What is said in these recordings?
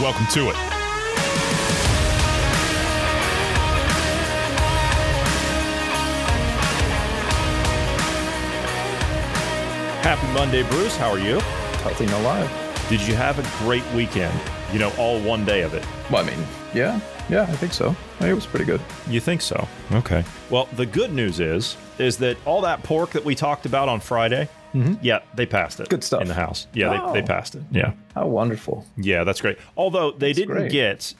Welcome to it. Happy Monday, Bruce. How are you? Healthy and alive. Did you have a great weekend? You know, all one day of it. Well, I mean, yeah, I think so. It was pretty good. You think so? Okay. Well, the good news is that all that pork that we talked about on Friday, yeah, they passed it. Good stuff. In the House. Yeah, oh, they passed it. Yeah. How wonderful. Yeah, that's great. Although they didn't get,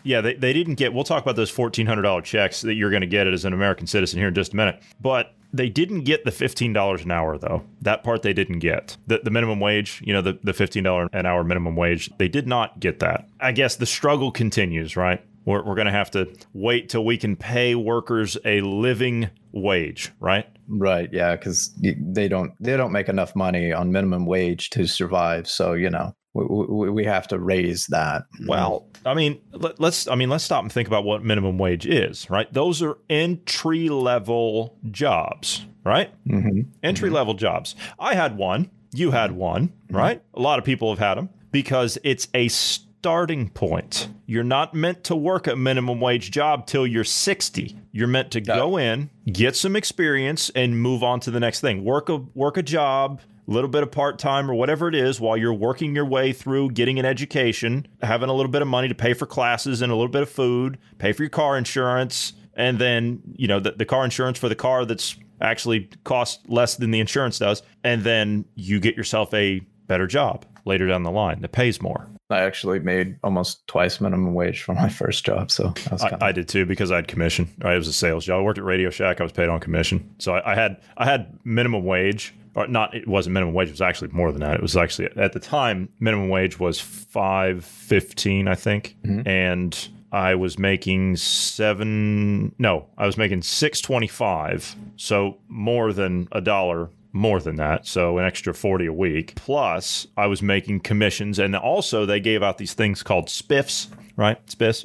we'll talk about those $1,400 checks that you're going to get as an American citizen here in just a minute. But they didn't get the $15 an hour, though. That part they didn't get. The minimum wage, you know, the $15 an hour minimum wage, they did not get that. I guess the struggle continues, right? We're going to have to wait till we can pay workers a living wage, right? Right. Yeah, because they don't make enough money on minimum wage to survive. So, you know, we have to raise that. Well, I mean, let's stop and think about what minimum wage is, right? Those are entry level jobs, right? Mm-hmm. Entry level jobs. I had one. You had one, right? A lot of people have had them because it's a starting point. You're not meant to work a minimum wage job till you're 60. You're meant to go in, get some experience, and move on to the next thing. Work a job, a little bit of part-time or whatever it is, while you're working your way through getting an education, having a little bit of money to pay for classes and a little bit of food, pay for your car insurance, and then, you know, the car insurance for the car that's actually costs less than the insurance does, and then you get yourself a better job later down the line that pays more. I actually made almost twice minimum wage for my first job. So I did too, because I had commission. I was a sales job. I worked at Radio Shack. I was paid on commission. So I had minimum wage. Or not, it wasn't minimum wage. It was actually more than that. It was actually, at the time, minimum wage was $5.15, I think. Mm-hmm. And I was making $6.25. So more than $1. More than that, so an extra $40 a week. Plus, I was making commissions, and also they gave out these things called spiffs, right? Spiffs,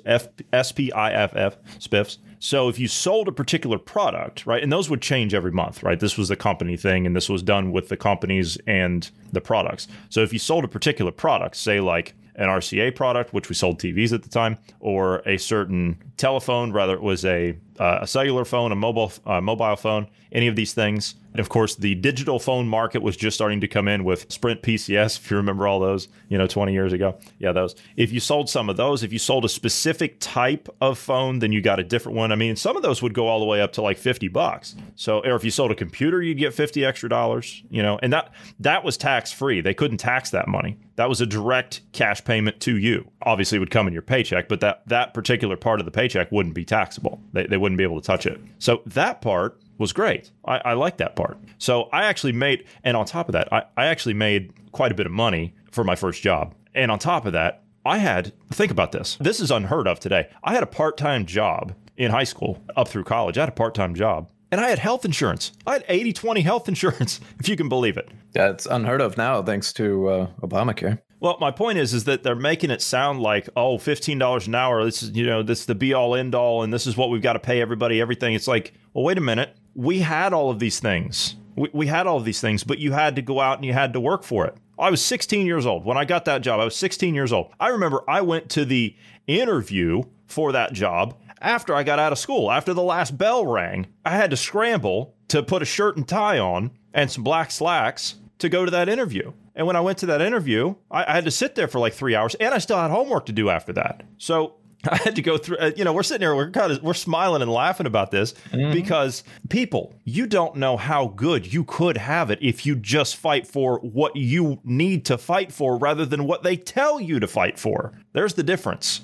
S-P-I-F-F, spiffs. So if you sold a particular product, right, and those would change every month, right? This was the company thing, and this was done with the companies and the products. So if you sold a particular product, say like an RCA product, which we sold TVs at the time, or a certain telephone, rather it was a cellular phone, a mobile phone, any of these things. And of course, the digital phone market was just starting to come in with Sprint PCS, if you remember all those, you know, 20 years ago. Yeah, those. If you sold some of those, if you sold a specific type of phone, then you got a different one. I mean, some of those would go all the way up to like $50. So, or if you sold a computer, you'd get $50 extra, you know, and that was tax free. They couldn't tax that money. That was a direct cash payment to you. Obviously, it would come in your paycheck, but that particular part of the paycheck wouldn't be taxable. They wouldn't be able to touch it. So that part was great. I like that part. So I actually made, and on top of that, I actually made quite a bit of money for my first job. And on top of that, I had, think about this. This is unheard of today. I had a part-time job in high school up through college. I had a part-time job. And I had health insurance. I had 80-20 health insurance, if you can believe it. That's unheard of now, thanks to Obamacare. Well, my point is that they're making it sound like, oh, $15 an hour, this is, you know, this is the be-all, end-all, and this is what we've got to pay everybody, everything. It's like, well, wait a minute. We had all of these things. We had all of these things, but you had to go out and you had to work for it. I was 16 years old. When I got that job, I was 16 years old. I remember I went to the interview for that job after I got out of school, after the last bell rang. I had to scramble to put a shirt and tie on and some black slacks to go to that interview. And when I went to that interview, I had to sit there for like 3 hours, and I still had homework to do after that. So I had to go through, you know, we're sitting here, we're smiling and laughing about this because people, you don't know how good you could have it if you just fight for what you need to fight for rather than what they tell you to fight for. There's the difference.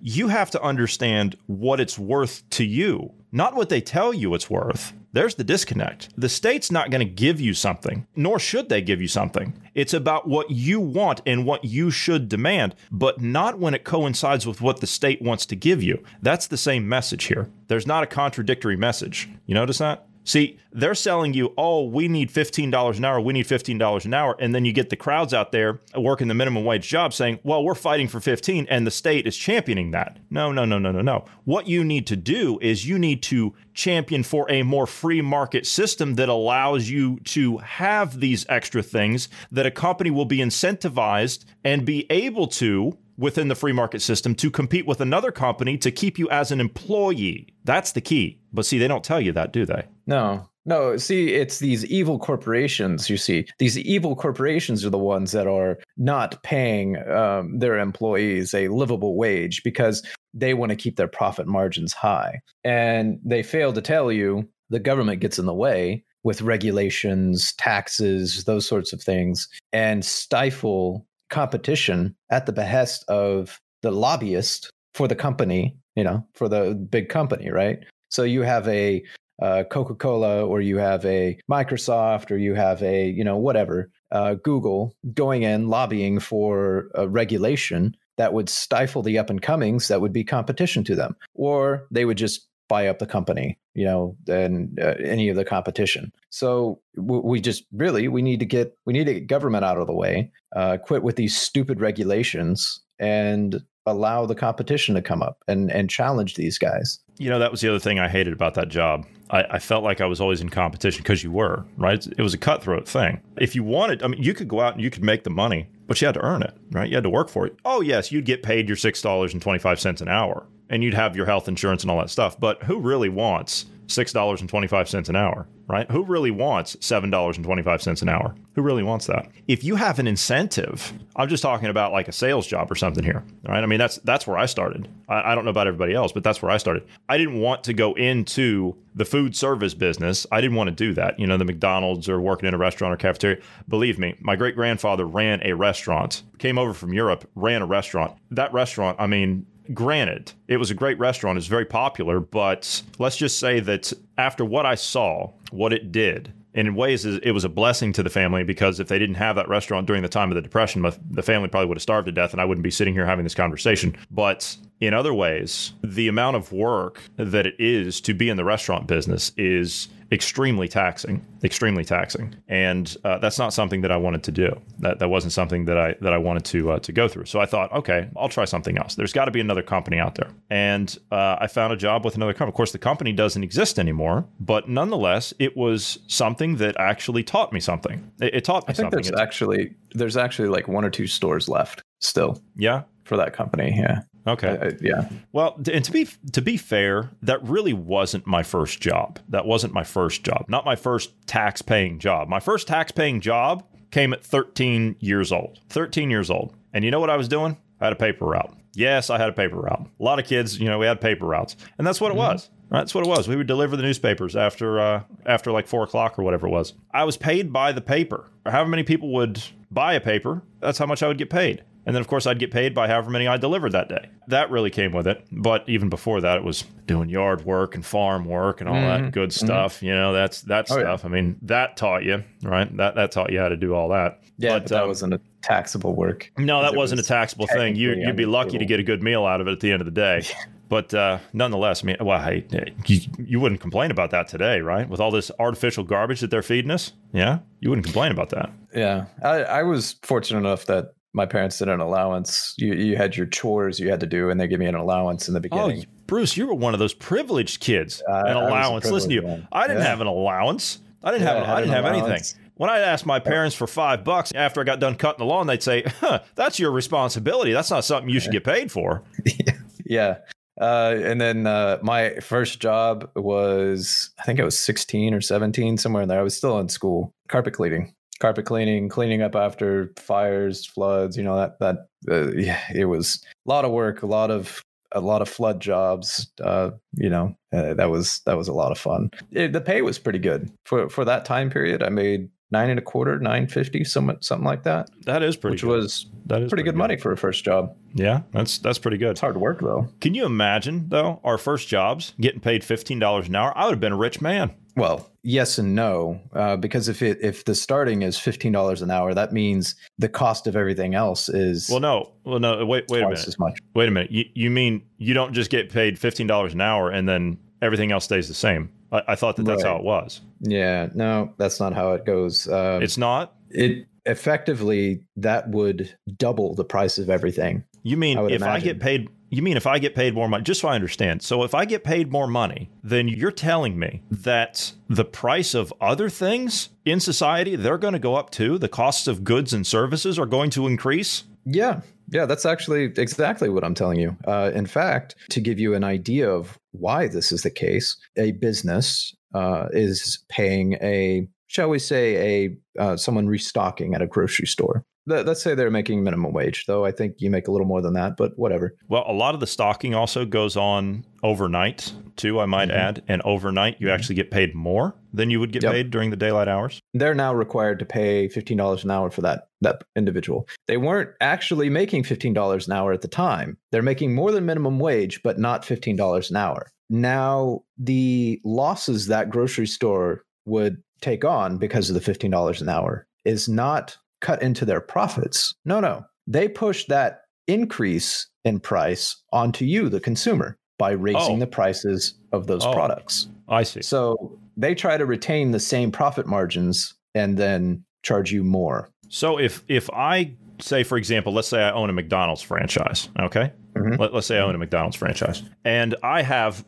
You have to understand what it's worth to you, not what they tell you it's worth. There's the disconnect. The state's not going to give you something, nor should they give you something. It's about what you want and what you should demand, but not when it coincides with what the state wants to give you. That's the same message here. There's not a contradictory message. You notice that? See, they're selling you, oh, we need $15 an hour, we need $15 an hour, and then you get the crowds out there working the minimum wage job saying, well, we're fighting for 15, and the state is championing that. No. What you need to do is you need to champion for a more free market system that allows you to have these extra things that a company will be incentivized and be able to, within the free market system, to compete with another company to keep you as an employee. That's the key. But see, they don't tell you that, do they? No. See, it's these evil corporations, you see. These evil corporations are the ones that are not paying their employees a livable wage because they want to keep their profit margins high. And they fail to tell you the government gets in the way with regulations, taxes, those sorts of things, and stifle competition at the behest of the lobbyist for the company, for the big company, right? So you have a Coca-Cola, or you have a Microsoft, or you have a, whatever, Google going in lobbying for a regulation that would stifle the up and comings that would be competition to them, or they would just buy up the company, and any of the competition. So we need to get government out of the way, quit with these stupid regulations, and allow the competition to come up and challenge these guys. That was the other thing I hated about that job. I felt like I was always in competition, because you were, right? It was a cutthroat thing. If you wanted, you could go out and you could make the money, but you had to earn it, right? You had to work for it. Oh, yes, you'd get paid your $6.25 an hour, and you'd have your health insurance and all that stuff. But who really wants $6.25 an hour, right? Who really wants $7.25 an hour? Who really wants that? If you have an incentive, I'm just talking about like a sales job or something here, right? That's where I started. I don't know about everybody else, but that's where I started. I didn't want to go into the food service business. I didn't want to do that. The McDonald's or working in a restaurant or cafeteria. Believe me, my great-grandfather ran a restaurant, came over from Europe, ran a restaurant. That restaurant, granted, it was a great restaurant. It was very popular, but let's just say that after what I saw, what it did, and in ways it was a blessing to the family, because if they didn't have that restaurant during the time of the Depression, the family probably would have starved to death and I wouldn't be sitting here having this conversation. But in other ways, the amount of work that it is to be in the restaurant business is extremely taxing. And that's not something that I wanted to do. That wasn't something that I wanted to go through. So I thought, okay, I'll try something else. There's got to be another company out there. And I found a job with another company. Of course, the company doesn't exist anymore, but nonetheless, it was something that actually taught me something. It taught me something. I think there's actually like one or two stores left still. Yeah. For that company. Yeah. Okay. Yeah. Well, and to be fair, that really wasn't my first job. That wasn't my first job. Not my first tax-paying job. My first tax-paying job came at 13 years old. And you know what I was doing? I had a paper route. Yes, I had a paper route. A lot of kids, we had paper routes. And that's what it was. That's what it was. We would deliver the newspapers after like 4 o'clock or whatever it was. I was paid by the paper. However many people would buy a paper, that's how much I would get paid. And then, of course, I'd get paid by however many I delivered that day. That really came with it. But even before that, it was doing yard work and farm work and all that good stuff. Stuff. Yeah. That taught you, right? That taught you how to do all that. Yeah, but that wasn't a taxable work. No, that wasn't a taxable thing. You'd be lucky to get a good meal out of it at the end of the day. But nonetheless, you wouldn't complain about that today, right? With all this artificial garbage that they're feeding us? Yeah, you wouldn't complain about that. Yeah, I was fortunate enough that my parents did an allowance. You had your chores you had to do, and they gave me an allowance in the beginning. Oh, Bruce, you were one of those privileged kids. An allowance. Listen to you. Man. I didn't have an allowance. I didn't have anything. When I asked my parents for $5 after I got done cutting the lawn, they'd say, that's your responsibility. That's not something you should get paid for. Yeah. And then my first job was, I think I was 16 or 17, somewhere in there. I was still in school. Carpet cleaning, cleaning up after fires, floods, it was a lot of work, a lot of flood jobs. That was a lot of fun. The pay was pretty good for that time period. I made $9.25, something like that. That is pretty good. Which was pretty good money for a first job. Yeah, that's pretty good. It's hard work, though. Can you imagine, though, our first jobs getting paid $15 an hour? I would have been a rich man. Well, yes and no, because if the starting is $15 an hour, that means the cost of everything else is Wait a minute. As much. Wait a minute. You mean you don't just get paid $15 an hour and then everything else stays the same? I thought that's right. How it was. Yeah, no, that's not how it goes. It's not. It effectively that would double the price of everything. You mean if I get paid more money, just so I understand. So if I get paid more money, then you're telling me that the price of other things in society, they're going to go up too. The costs of goods and services are going to increase. Yeah. Yeah, that's actually exactly what I'm telling you. In fact, to give you an idea of why this is the case, a business is paying someone restocking at a grocery store. Let's say they're making minimum wage, though I think you make a little more than that, but whatever. Well, a lot of the stocking also goes on overnight, too, I might add. And overnight, you actually get paid more than you would get paid during the daylight hours. They're now required to pay $15 an hour for that individual. They weren't actually making $15 an hour at the time. They're making more than minimum wage, but not $15 an hour. Now, the losses that grocery store would take on because of the $15 an hour is not cut into their profits. No. They push that increase in price onto you, the consumer, by raising the prices of those products. I see. So they try to retain the same profit margins and then charge you more. So if I say, for example, let's say I own a McDonald's franchise, okay? Mm-hmm. Let's say I own a McDonald's franchise and I have,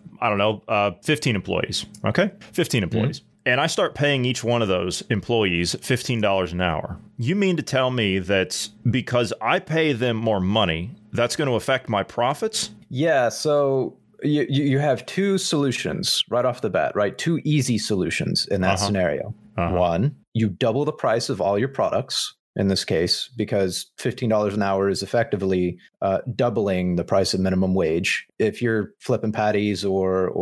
15 employees, okay? 15 employees. Mm-hmm. And I start paying each one of those employees $15 an hour. You mean to tell me that because I pay them more money, that's going to affect my profits? Yeah. So you have two solutions right off the bat, right? Two easy solutions in that scenario. One, you double the price of all your products in this case, because $15 an hour is effectively doubling the price of minimum wage. If you're flipping patties or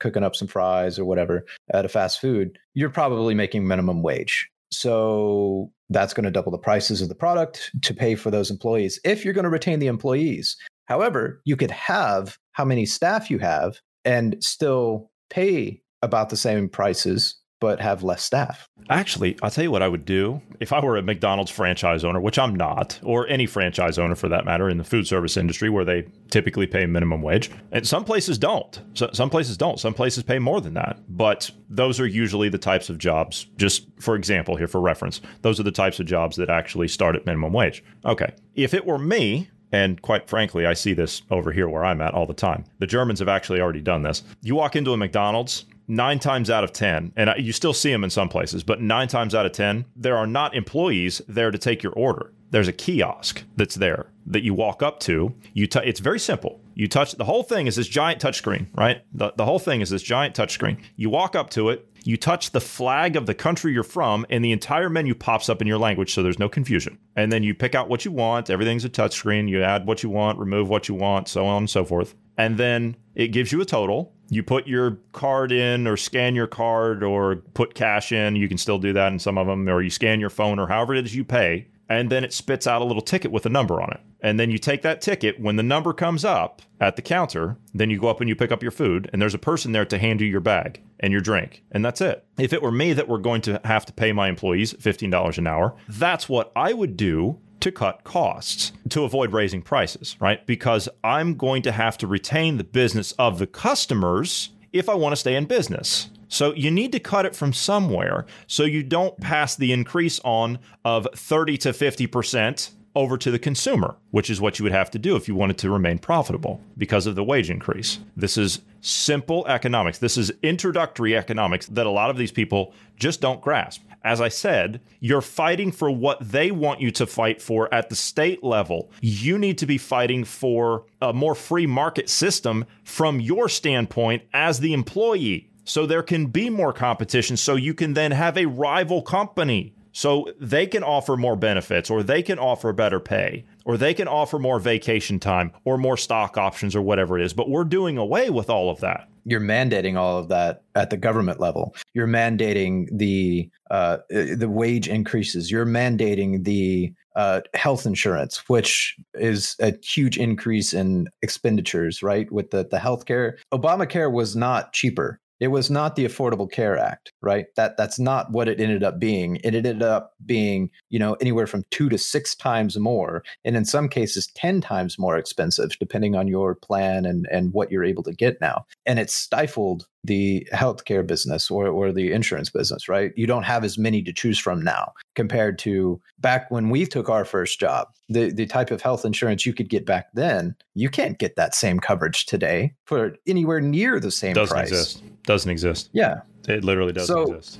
cooking up some fries or whatever at a fast food, you're probably making minimum wage. So that's going to double the prices of the product to pay for those employees if you're going to retain the employees. However, you could have how many staff you have and still pay about the same prices, but have less staff. Actually, I'll tell you what I would do if I were a McDonald's franchise owner, which I'm not, or any franchise owner for that matter in the food service industry where they typically pay minimum wage. And some places don't. Some places pay more than that. But those are usually the types of jobs, just for example here for reference, those are the types of jobs that actually start at minimum wage. Okay. If it were me, and quite frankly, I see this over here where I'm at all the time. The Germans have actually already done this. You walk into a McDonald's, 9 times out of 10, and you still see them in some places, but 9 times out of 10, there are not employees there to take your order. There's a kiosk that's there that you walk up to. It's very simple. You touch, the whole thing is this giant touchscreen, right? The whole thing is this giant touchscreen. You walk up to it, you touch the flag of the country you're from, and the entire menu pops up in your language, so there's no confusion. And then you pick out what you want. Everything's a touchscreen. You add what you want, remove what you want, so on and so forth. And then it gives you a total. You put your card in or scan your card or put cash in. You can still do that in some of them, or you scan your phone or however it is you pay. And then it spits out a little ticket with a number on it. And then you take that ticket. When the number comes up at the counter, then you go up and you pick up your food. And there's a person there to hand you your bag and your drink. And that's it. If it were me that were going to have to pay my employees $15 an hour, that's what I would do to cut costs, to avoid raising prices, right? Because I'm going to have to retain the business of the customers if I want to stay in business. So you need to cut it from somewhere so you don't pass the increase on of 30 to 50% over to the consumer, which is what you would have to do if you wanted to remain profitable because of the wage increase. This is simple economics. This is introductory economics that a lot of these people just don't grasp. As I said, you're fighting for what they want you to fight for at the state level. You need to be fighting for a more free market system from your standpoint as the employee, so there can be more competition, so you can then have a rival company, so they can offer more benefits, or they can offer better pay, or they can offer more vacation time or more stock options or whatever it is. But we're doing away with all of that. You're mandating all of that at the government level. You're mandating the wage increases. You're mandating the health insurance, which is a huge increase in expenditures, right? With the healthcare. Obamacare was not cheaper. It was not the Affordable Care Act, right? That's not what it ended up being. It ended up being, you know, anywhere from 2 to 6 times more, and in some cases 10 times more expensive, depending on your plan and what you're able to get now. And it stifled the healthcare business or the insurance business, right? You don't have as many to choose from now compared to back when we took our first job. The type of health insurance you could get back then, you can't get that same coverage today for anywhere near the same price. Doesn't exist. Yeah. It literally doesn't exist.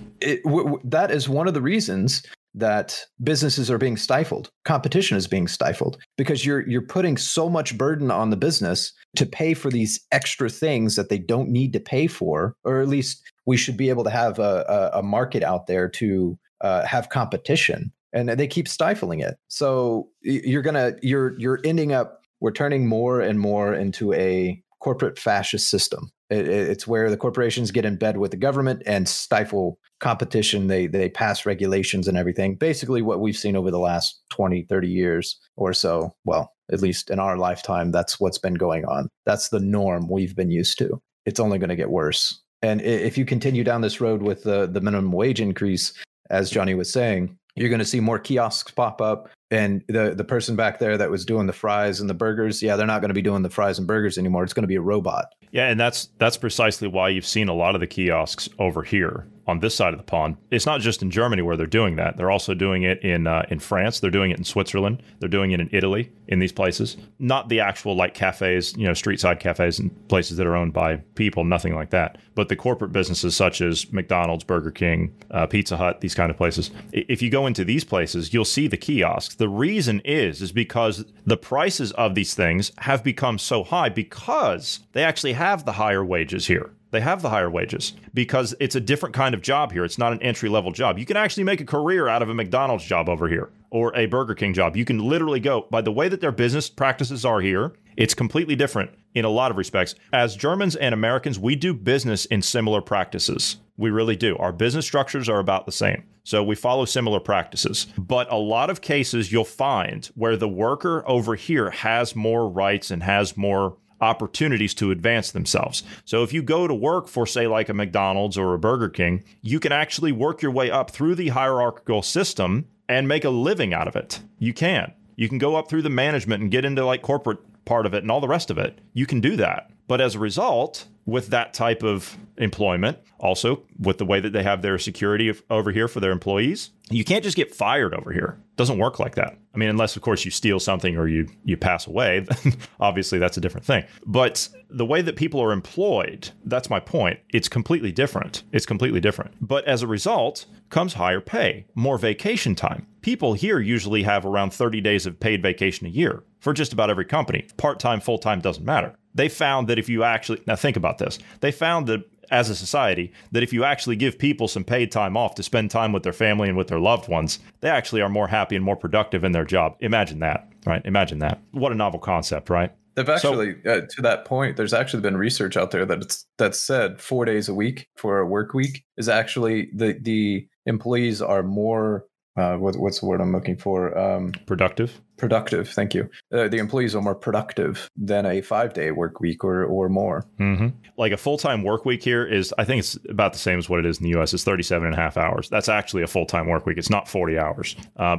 That is one of the reasons that businesses are being stifled. Competition is being stifled because you're putting so much burden on the business to pay for these extra things that they don't need to pay for, or at least we should be able to have a market out there to have competition, and they keep stifling it. So you're ending up, we're turning more and more into a corporate fascist system. It's where the corporations get in bed with the government and stifle competition. They pass regulations and everything. Basically what we've seen over the last 20, 30 years or so, well, at least in our lifetime, that's what's been going on. That's the norm we've been used to. It's only going to get worse. And if you continue down this road with the minimum wage increase, as Johnny was saying, you're going to see more kiosks pop up. And the person back there that was doing the fries and the burgers, yeah, they're not going to be doing the fries and burgers anymore. It's going to be a robot. Yeah, and that's precisely why you've seen a lot of the kiosks over here on this side of the pond. It's not just in Germany where they're doing that. They're also doing it in France. They're doing it in Switzerland. They're doing it in Italy, in these places. Not the actual like cafes, you know, street side cafes and places that are owned by people, nothing like that. But the corporate businesses such as McDonald's, Burger King, Pizza Hut, these kind of places. If you go into these places, you'll see the kiosks. The reason is because the prices of these things have become so high because they actually have the higher wages here. They have the higher wages because it's a different kind of job here. It's not an entry-level job. You can actually make a career out of a McDonald's job over here or a Burger King job. You can literally go by the way that their business practices are here. It's completely different in a lot of respects. As Germans and Americans, we do business in similar practices. We really do. Our business structures are about the same. So we follow similar practices. But a lot of cases you'll find where the worker over here has more rights and has more opportunities to advance themselves. So if you go to work for, say, like a McDonald's or a Burger King, you can actually work your way up through the hierarchical system and make a living out of it. You can. You can go up through the management and get into like corporate part of it and all the rest of it. You can do that. But as a result, with that type of employment, also with the way that they have their security over here for their employees, you can't just get fired over here. It doesn't work like that. I mean, unless, of course, you steal something or you pass away. Obviously, that's a different thing. But the way that people are employed, that's my point. It's completely different. It's completely different. But as a result comes higher pay, more vacation time. People here usually have around 30 days of paid vacation a year for just about every company. Part-time, full-time, doesn't matter. They found that if you actually, now think about this, they found that as a society, that if you actually give people some paid time off to spend time with their family and with their loved ones, they actually are more happy and more productive in their job. Imagine that, right? Imagine that. What a novel concept, right? They've actually, to that point, there's actually been research out there that said 4 days a week for a work week is actually the employees are more, what's the word I'm looking for? Productive. Productive. Thank you. The employees are more productive than a 5-day work week or more. Mm-hmm. Like a full-time work week here is, I think it's about the same as what it is in the U.S. It's 37 and a half hours. That's actually a full-time work week. It's not 40 hours,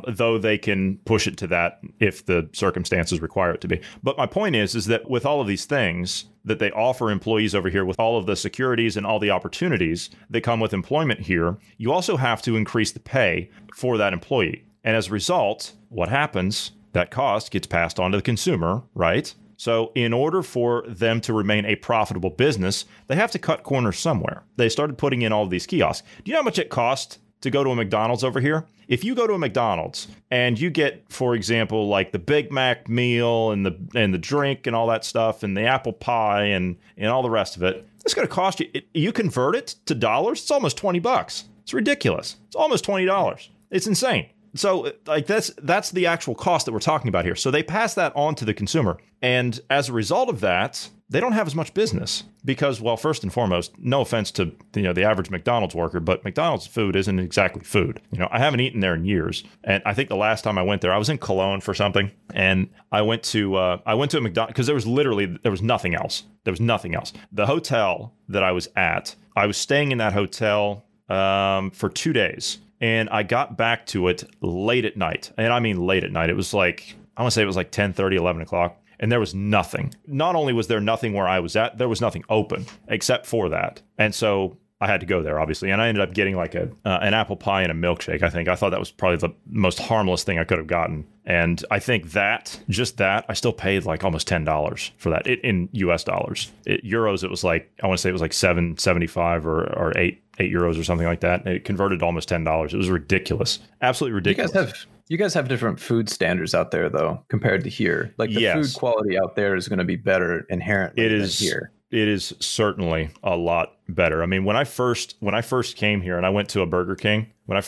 though they can push it to that if the circumstances require it to be. But my point is that with all of these things that they offer employees over here, with all of the securities and all the opportunities that come with employment here, you also have to increase the pay for that employee. And as a result, what happens? That cost gets passed on to the consumer, right? So in order for them to remain a profitable business, they have to cut corners somewhere. They started putting in all of these kiosks. Do you know how much it costs to go to a McDonald's over here? If you go to a McDonald's and you get, for example, like the Big Mac meal and the drink and all that stuff and the apple pie and all the rest of it, it's going to cost you. You convert it to dollars, it's almost $20. It's ridiculous. It's almost $20. It's insane. So like that's the actual cost that we're talking about here. So they pass that on to the consumer. And as a result of that, they don't have as much business because, well, first and foremost, no offense to the average McDonald's worker, but McDonald's food isn't exactly food. I haven't eaten there in years, and I think the last time I went there, I was in Cologne for something, and I went to a McDonald's because there was nothing else. There was nothing else. The hotel that I was at, I was staying in that hotel for 2 days, and I got back to it late at night, and I mean late at night. It was like, I want to say it was like 10:30, 11 o'clock. And there was nothing. Not only was there nothing where I was at, there was nothing open except for that. And so I had to go there, obviously. And I ended up getting like an apple pie and a milkshake, I think. I thought that was probably the most harmless thing I could have gotten. And I think I still paid like almost $10 for that in US dollars. Euros, it was like, I want to say it was like 7.75 or 8 euros or something like that. It converted to almost $10. It was ridiculous. Absolutely ridiculous. You guys have different food standards out there, though, compared to here. Like the yes. Food quality out there is going to be better inherently than here. It is certainly a lot better. I mean, when I first came here and I went to a Burger King, and I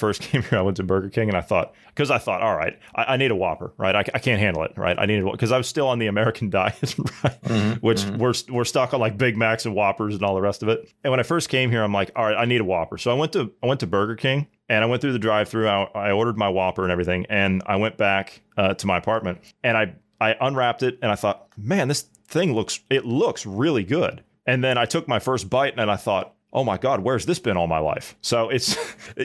thought, because I thought, all right, I need a Whopper, right? I can't handle it, right? I needed because I was still on the American diet, right? Mm-hmm. Which we're stuck on like Big Macs and Whoppers and all the rest of it. And when I first came here, I'm like, all right, I need a Whopper. So I went to Burger King and I went through the drive-thru. I ordered my Whopper and everything, and I went back to my apartment and I unwrapped it and I thought, man, this thing looks really good. And then I took my first bite and I thought, oh my God, where's this been all my life? So it's,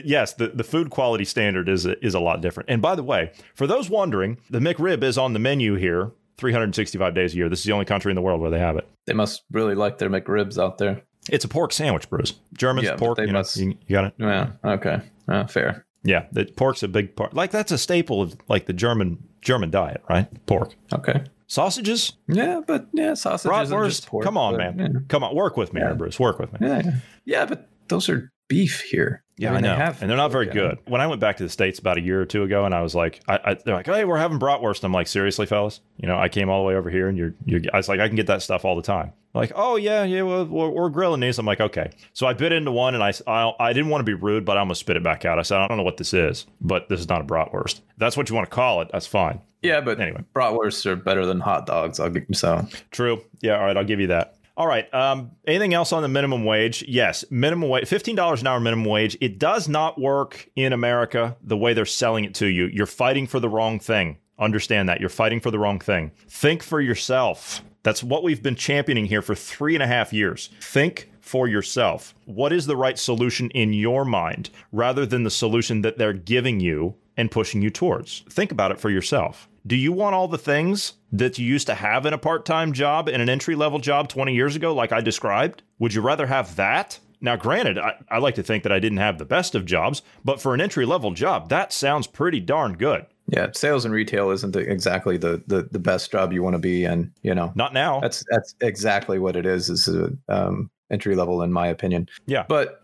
yes, the food quality standard is a lot different. And by the way, for those wondering, the McRib is on the menu here 365 days a year. This is the only country in the world where they have it. They must really like their McRibs out there. It's a pork sandwich, Bruce. Germans, pork, you got it? Yeah, okay, fair. Yeah, pork's a big part. Like that's a staple of like the German diet, right? Pork. Okay. Sausages? Yeah, but sausages are just pork. Come on, man. Yeah. Come on, work with me, Bruce. Work with me. Yeah, but those are beef here. Yeah, I mean, I know. And they're not very good. When I went back to the States about a year or two ago, and I was like, they're like, hey, we're having bratwurst. And I'm like, seriously, fellas? I came all the way over here, and I was like, I can get that stuff all the time. Like, oh, yeah, we're grilling these. I'm like, okay. So I bit into one, and I didn't want to be rude, but I almost spit it back out. I said, I don't know what this is, but this is not a bratwurst. That's what you want to call it. That's fine. Yeah, but anyway, bratwursts are better than hot dogs. I'll give you some. True. Yeah. All right. I'll give you that. All right. Anything else on the minimum wage? Yes. Minimum wage, $15 an hour minimum wage. It does not work in America the way they're selling it to you. You're fighting for the wrong thing. Understand that. You're fighting for the wrong thing. Think for yourself. That's what we've been championing here for 3.5 years. Think for yourself. What is the right solution in your mind rather than the solution that they're giving you and pushing you towards? Think about it for yourself. Do you want all the things that you used to have in a part-time job, in an entry-level job 20 years ago, like I described? Would you rather have that? Now, granted, I like to think that I didn't have the best of jobs, but for an entry-level job, that sounds pretty darn good. Yeah, sales and retail isn't exactly the best job you want to be in, Not now. That's exactly what it is an entry-level, in my opinion. Yeah. But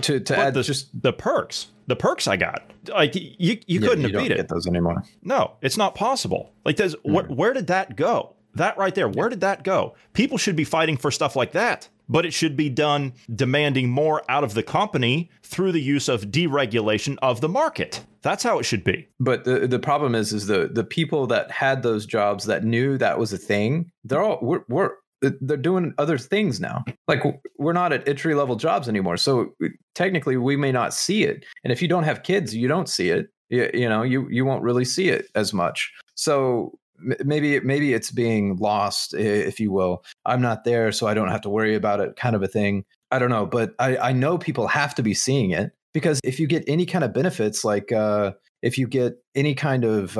just the perks. The perks I got, like you couldn't have beat it. You don't get those anymore. No, it's not possible. Like, where did that go? That right there, where did that go? People should be fighting for stuff like that, but it should be done demanding more out of the company through the use of deregulation of the market. That's how it should be. But the problem is the people that had those jobs that knew that was a thing, they're doing other things now. Like, we're not at entry level jobs anymore. So technically we may not see it. And if you don't have kids, you don't see it. You won't really see it as much. So maybe it's being lost, if you will. I'm not there, so I don't have to worry about it, kind of a thing. I don't know. But I know people have to be seeing it, because if you get any kind of benefits, like if you get any kind of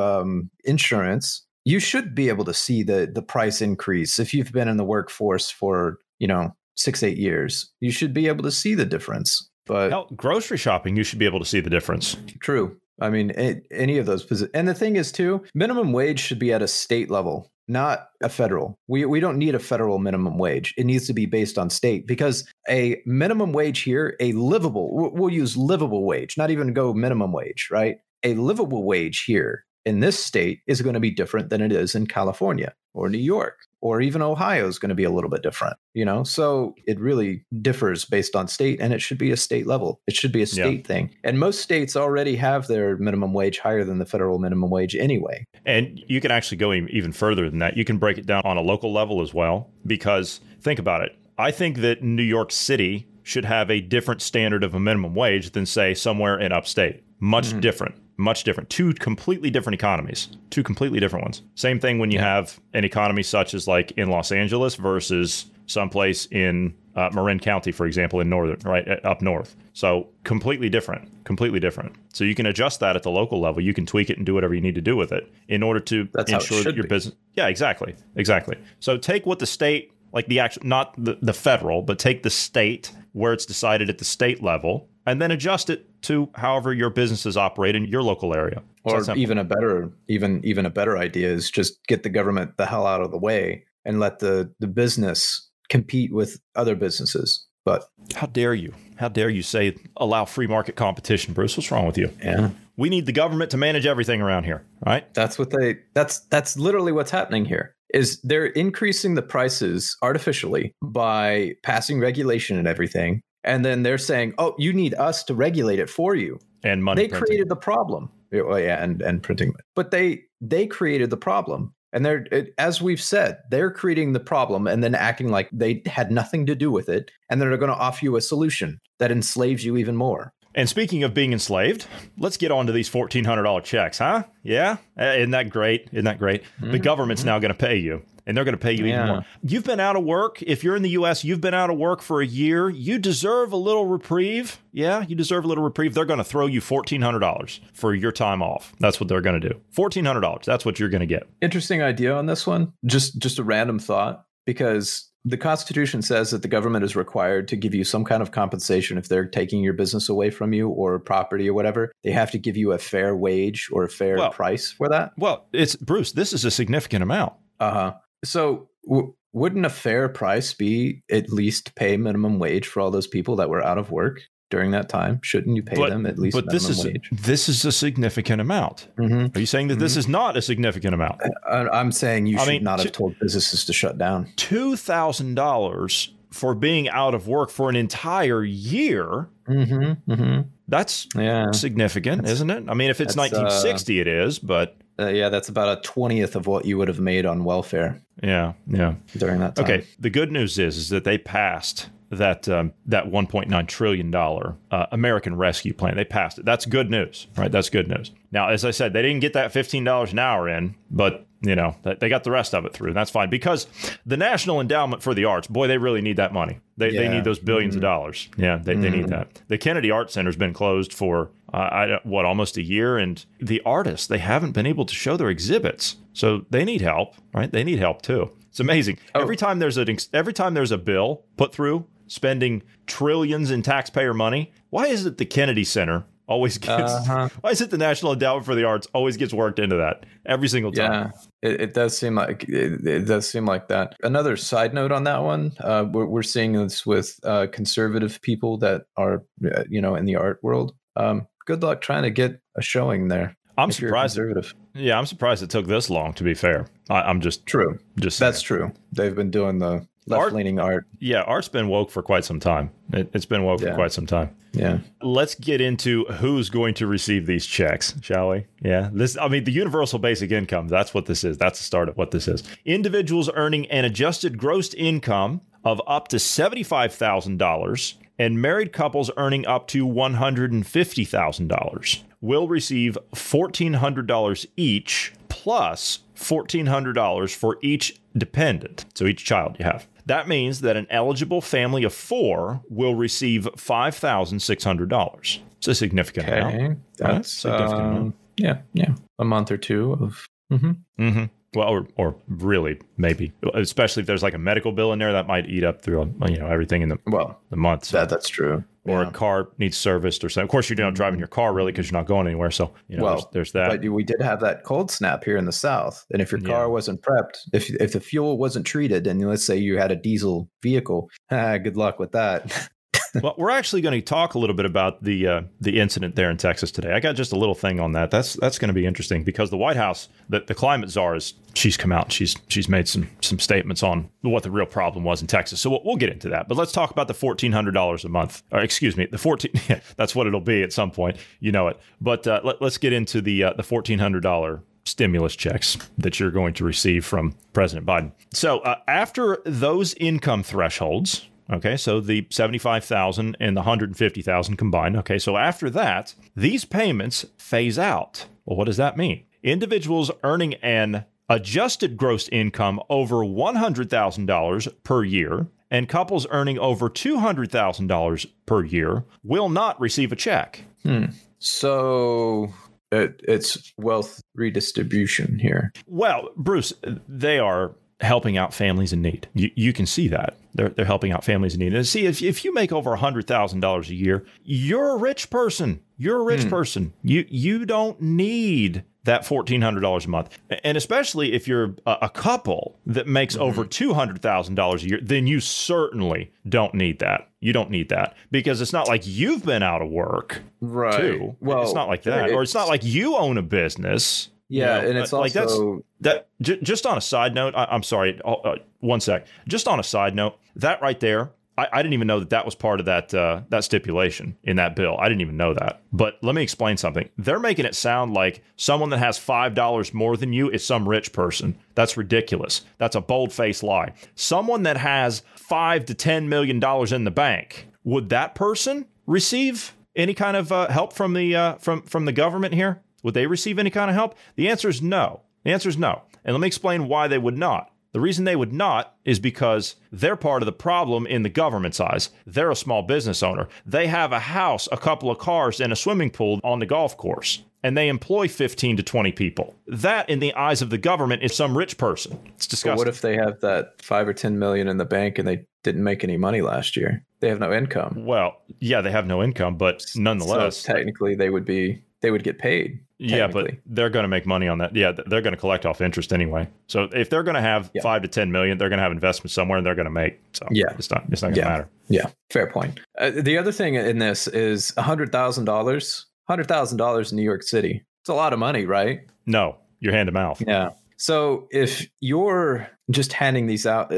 insurance, you should be able to see the price increase. If you've been in the workforce for, 6-8 years, you should be able to see the difference. But grocery shopping, you should be able to see the difference. True. I mean, any of those positions. And the thing is, too, minimum wage should be at a state level, not a federal. We don't need a federal minimum wage. It needs to be based on state, because a minimum wage here, a livable, we'll use livable wage, not even go minimum wage, right? A livable wage here in this state is going to be different than it is in California or New York, or even Ohio is going to be a little bit different, you know? So it really differs based on state, and it should be a state level. It should be a state thing. And most states already have their minimum wage higher than the federal minimum wage anyway. And you can actually go even further than that. You can break it down on a local level as well, because think about it. I think that New York City should have a different standard of a minimum wage than, say, somewhere in upstate. Much different. Two completely different economies. Two completely different ones. Same thing when you have an economy such as like in Los Angeles versus someplace in Marin County, for example, in northern, right up north. So completely different. So you can adjust that at the local level. You can tweak it and do whatever you need to do with it in order to ensure that your business. Yeah, exactly. So take what the state, like the actual, not the federal, but take the state where it's decided at the state level, and then adjust it to however your businesses operate in your local area. Or even a better idea is just get the government the hell out of the way and let the business compete with other businesses. But how dare you say allow free market competition, Bruce? What's wrong with you? Yeah. We need the government to manage everything around here, right? That's literally what's happening here. Is they're increasing the prices artificially by passing regulation and everything. And then they're saying, oh, you need us to regulate it for you. And money printing. They created the problem. Oh, yeah, and printing. But they created the problem. And as we've said, they're creating the problem and then acting like they had nothing to do with it. And they're going to offer you a solution that enslaves you even more. And speaking of being enslaved, let's get on to these $1,400 checks, huh? Yeah? Isn't that great? Mm-hmm. The government's now going to pay you, and they're going to pay you even more. You've been out of work. If you're in the U.S., you've been out of work for a year. You deserve a little reprieve. Yeah, you deserve a little reprieve. They're going to throw you $1,400 for your time off. That's what they're going to do. $1,400. That's what you're going to get. Interesting idea on this one. Just a random thought, because the Constitution says that the government is required to give you some kind of compensation if they're taking your business away from you or property or whatever. They have to give you a fair wage or a fair price for that. Well, it's Bruce, this is a significant amount. Uh-huh. So wouldn't a fair price be at least pay minimum wage for all those people that were out of work during that time? Shouldn't you pay them at least minimum wage? This is a significant amount. Mm-hmm. Are you saying that this is not a significant amount? I'm saying you should not have told businesses to shut down. $2,000 for being out of work for an entire year. Mm-hmm. Mm-hmm. That's significant, isn't it? I mean, if it's 1960, it is, but... that's about a 20th of what you would have made on welfare. Yeah. During that time. Okay. The good news is that they passed that $1.9 trillion American Rescue Plan. They passed it. That's good news, right? That's good news. Now, as I said, they didn't get that $15 an hour in, but you know, they got the rest of it through. And that's fine, because the National Endowment for the Arts, boy, they really need that money. They need those billions of dollars. Yeah, they need that. The Kennedy Art Center has been closed for almost a year, and the artists, they haven't been able to show their exhibits, so they need help, right? They need help too. It's amazing. Oh. Every time there's a bill put through spending trillions in taxpayer money, why is it the Kennedy Center always gets? Why is it the National Endowment for the Arts always gets worked into that every single time? Yeah, it does seem like that. Another side note on that one, we're seeing this with conservative people that are, you know, in the art world. Good luck trying to get a showing there. I'm surprised. I'm surprised it took this long, to be fair. I'm just true. Just that's true. They've been doing the left-leaning art. Yeah, art's been woke for quite some time. It's been woke for quite some time. Yeah. Let's get into who's going to receive these checks, shall we? Yeah. The universal basic income, that's what this is. That's the start of what this is. Individuals earning an adjusted gross income of up to $75,000 and married couples earning up to $150,000 will receive $1,400 each, plus $1,400 for each dependent, so each child you have. That means that an eligible family of four will receive $5,600. It's a significant amount. That's right? Significant amount. Yeah. A month or two of... Mm-hmm. Mm-hmm. Well, or really, maybe, especially if there's like a medical bill in there that might eat up through, you know, everything in the month. So. That's true. Or a car needs serviced or something. Of course, you're not driving your car really because you're not going anywhere. So, you know, there's that. But we did have that cold snap here in the South. And if your car wasn't prepped, if the fuel wasn't treated, and let's say you had a diesel vehicle, good luck with that. Well, we're actually going to talk a little bit about the incident there in Texas today. I got just a little thing on that. That's going to be interesting because the White House, the climate czar, she's come out. She's made some statements on what the real problem was in Texas. So we'll get into that. But let's talk about the $1,400 a month. Or excuse me, the 14. Yeah, that's what it'll be at some point. You know it. But let's get into the $1,400 stimulus checks that you're going to receive from President Biden. So after those income thresholds. Okay, so the $75,000 and the $150,000 combined. Okay, so after that, these payments phase out. Well, what does that mean? Individuals earning an adjusted gross income over $100,000 per year and couples earning over $200,000 per year will not receive a check. So it's wealth redistribution here. Well, Bruce, they are helping out families in need. You can see that. They're helping out families in need. And see, if you make over $100,000 a year, you're a rich person. You don't need that $1,400 a month. And especially if you're a couple that makes over $200,000 a year, then you certainly don't need that. You don't need that because it's not like you've been out of work. Right. Too. Well, it's not like that. Or it's not like you own a business. Yeah, you know, and it's like also just on a side note. I'm sorry, one sec. Just on a side note, that right there, I didn't even know that was part of that stipulation in that bill. I didn't even know that. But let me explain something. They're making it sound like someone that has $5 more than you is some rich person. That's ridiculous. That's a bold-faced lie. Someone that has $5 to $10 million in the bank, would that person receive any kind of help from the from the government here? Would they receive any kind of help? The answer is no. And let me explain why they would not. The reason they would not is because they're part of the problem in the government's eyes. They're a small business owner. They have a house, a couple of cars, and a swimming pool on the golf course. And they employ 15 to 20 people. That, in the eyes of the government, is some rich person. It's disgusting. But what if they have that $5 or $10 million in the bank and they didn't make any money last year? They have no income. Well, yeah, they have no income, but nonetheless. So technically, they would get paid. Yeah, but they're going to make money on that. Yeah, they're going to collect off interest anyway. So if they're going to have $5 to $10 million, they're going to have investment somewhere and they're going to make. So it's not going to matter. Yeah, fair point. The other thing in this is $100,000 in New York City. It's a lot of money, right? No, you're hand to mouth. Yeah. So if you're just handing these out,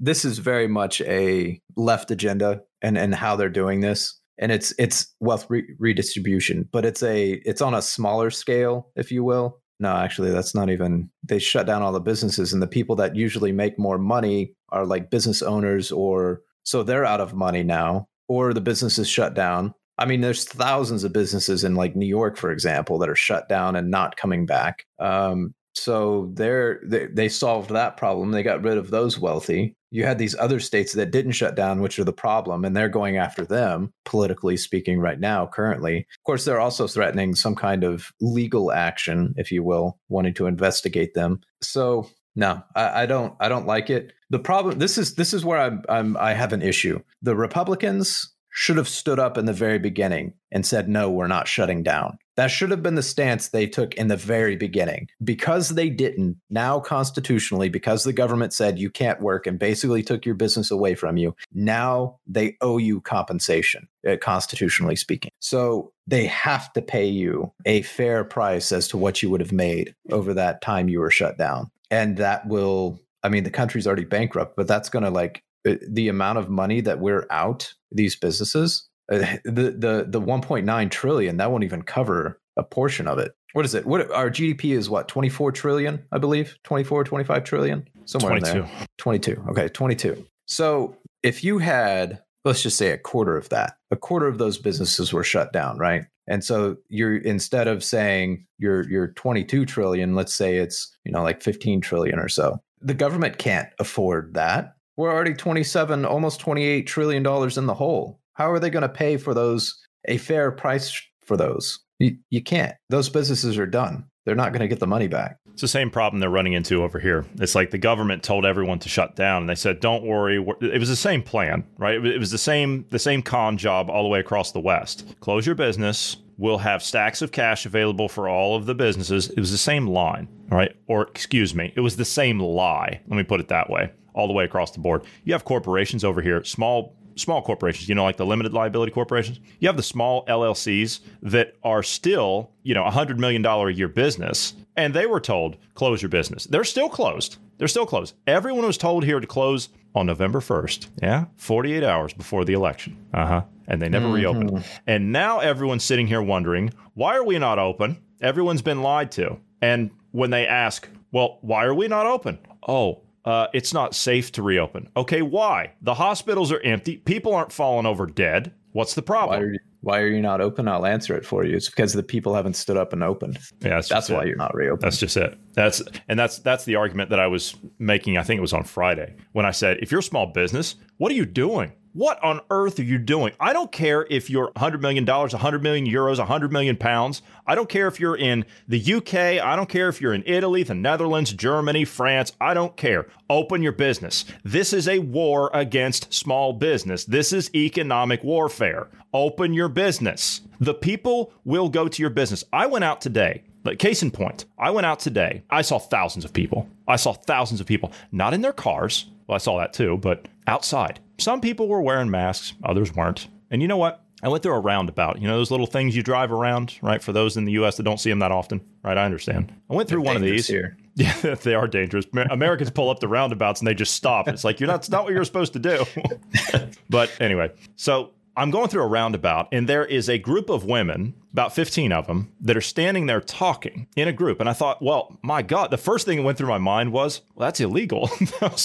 this is very much a left agenda and how they're doing this. And it's wealth redistribution, but it's on a smaller scale, if you will. No, actually, that's not even. They shut down all the businesses, and the people that usually make more money are like business owners, or so they're out of money now, or the business is shut down. I mean, there's thousands of businesses in like New York, for example, that are shut down and not coming back. So they solved that problem. They got rid of those wealthy. You had these other states that didn't shut down, which are the problem, and they're going after them, politically speaking, right now, currently. Of course, they're also threatening some kind of legal action, if you will, wanting to investigate them. So no, I don't like it. The problem, this is where I have an issue. The Republicans should have stood up in the very beginning and said, no, we're not shutting down. That should have been the stance they took in the very beginning. Because they didn't, now constitutionally, because the government said you can't work and basically took your business away from you, now they owe you compensation, constitutionally speaking. So they have to pay you a fair price as to what you would have made over that time you were shut down. And that will, I mean, the country's already bankrupt, but that's going to the amount of money that we're out, these businesses, the 1.9 trillion, that won't even cover a portion of it. What is it? What our GDP is what? 24 trillion, I believe. 24, 25 trillion, somewhere 22. In there. 22. Okay, 22. So if you had, let's just say a quarter of those businesses were shut down, right? And so you're, instead of saying you're 22 trillion, let's say it's, you know, like 15 trillion or so. The government can't afford that. We're already $27, almost $28 trillion in the hole. How are they going to pay for those, a fair price for those? You can't. Those businesses are done. They're not going to get the money back. It's the same problem they're running into over here. It's like the government told everyone to shut down. And they said, don't worry. It was the same plan, right? It was the same con job all the way across the West. Close your business. We'll have stacks of cash available for all of the businesses. It was the same line, right? Or excuse me, it was the same lie. Let me put it that way. All the way across the board. You have corporations over here, small small corporations, you know, like the limited liability corporations. You have the small LLCs that are still, you know, $100 million a year business. And they were told, close your business. They're still closed. They're still closed. Everyone was told here to close on November 1st. Yeah. 48 hours before the election. Uh-huh. And they never reopened. And now everyone's sitting here wondering, why are we not open? Everyone's been lied to. And when they ask, well, why are we not open? Oh, it's not safe to reopen. Okay, why? The hospitals are empty. People aren't falling over dead. What's the problem? Why are you not open? I'll answer it for you. It's because the people haven't stood up and opened. Yeah, that's why you're not reopened. That's just it. That's the argument that I was making. I think it was on Friday when I said, if you're a small business, what are you doing? What on earth are you doing? I don't care if you're $100 million, 100 million euros, 100 million pounds. I don't care if you're in the UK. I don't care if you're in Italy, the Netherlands, Germany, France. I don't care. Open your business. This is a war against small business. This is economic warfare. Open your business. The people will go to your business. I went out today. But case in point, I went out today. I saw thousands of people. Not in their cars. Well, I saw that too, but outside. Some people were wearing masks, others weren't. And you know what? I went through a roundabout. You know those little things you drive around, right? For those in the U.S. that don't see them that often, right? I understand. I went through one of these. Here. Yeah, they are dangerous. Americans pull up the roundabouts and they just stop. It's like, it's not what you're supposed to do. But anyway, so I'm going through a roundabout and there is a group of women, about 15 of them, that are standing there talking in a group. And I thought, well, my God, the first thing that went through my mind was, well, that's illegal. That was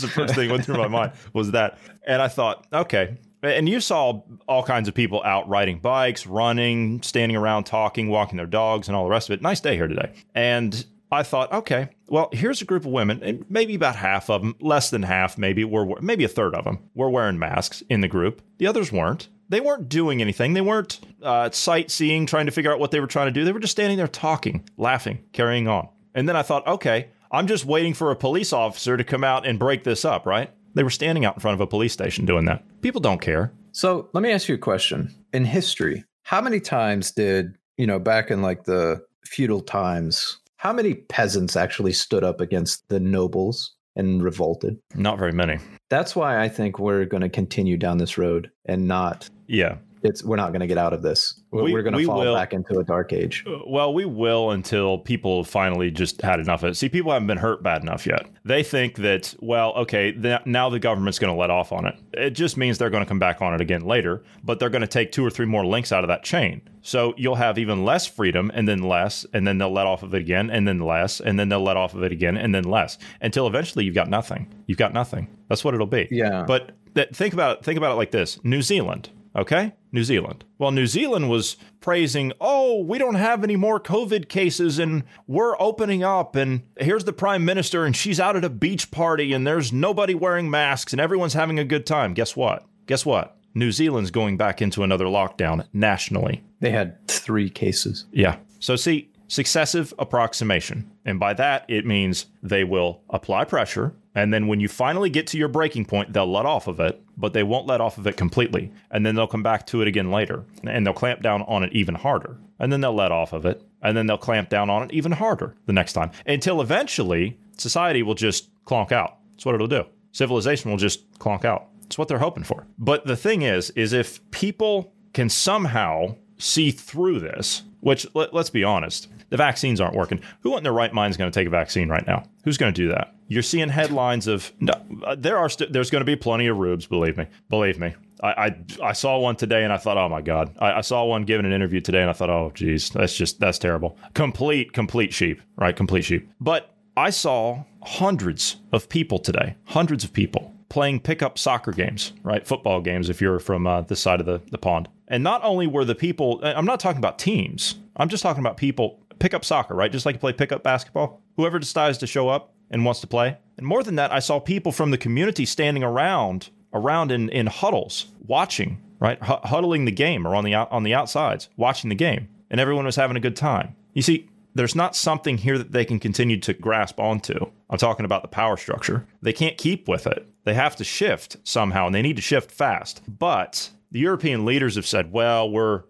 the first thing that went through my mind was that. And I thought, okay. And you saw all kinds of people out riding bikes, running, standing around, talking, walking their dogs and all the rest of it. Nice day here today. And I thought, okay, well, here's a group of women, and maybe about half of them, less than half, maybe a third of them were wearing masks in the group. The others weren't. They weren't doing anything. They weren't sightseeing, trying to figure out what they were trying to do. They were just standing there talking, laughing, carrying on. And then I thought, okay, I'm just waiting for a police officer to come out and break this up, right? They were standing out in front of a police station doing that. People don't care. So let me ask you a question. In history, how many times did, back in like the feudal times, how many peasants actually stood up against the nobles and revolted? Not very many. That's why I think we're going to continue down this road and not. Yeah. We're not going to get out of this. We're going to fall back into a dark age. Well, we will until people finally just had enough of it. See, people haven't been hurt bad enough yet. They think that, well, okay, now the government's going to let off on it. It just means they're going to come back on it again later, but they're going to take two or three more links out of that chain. So you'll have even less freedom and then less, and then they'll let off of it again, and then less, and then they'll let off of it again, and then less, until eventually you've got nothing. You've got nothing. That's what it'll be. Yeah. But think about it like this. New Zealand. Okay, New Zealand. Well, New Zealand was praising, we don't have any more COVID cases and we're opening up and here's the prime minister and she's out at a beach party and there's nobody wearing masks and everyone's having a good time. Guess what? New Zealand's going back into another lockdown nationally. They had 3 cases. Yeah. So see, successive approximation. And by that, it means they will apply pressure. And then when you finally get to your breaking point, they'll let off of it, but they won't let off of it completely. And then they'll come back to it again later, and they'll clamp down on it even harder. And then they'll let off of it, and then they'll clamp down on it even harder the next time, until eventually society will just clonk out. That's what it'll do. Civilization will just clonk out. That's what they're hoping for. But the thing is if people can somehow see through this, which let's be honest, the vaccines aren't working. Who in their right mind is going to take a vaccine right now? Who's going to do that? You're seeing headlines of there's going to be plenty of rubes, believe me. I saw one today and I thought, oh my God. I saw one giving an interview today and I thought, oh geez, that's terrible. Complete sheep, right? Complete sheep. But I saw hundreds of people today, playing pickup soccer games, right? Football games if you're from this side of the pond. And not only were the people, I'm not talking about teams, I'm just talking about people, pickup soccer, right? Just like you play pickup basketball. Whoever decides to show up and wants to play. And more than that, I saw people from the community standing around in huddles, watching, right? Huddling the game or on the outsides, watching the game. And everyone was having a good time. You see, there's not something here that they can continue to grasp onto. I'm talking about the power structure. They can't keep with it. They have to shift somehow, and they need to shift fast. But the European leaders have said, well, we're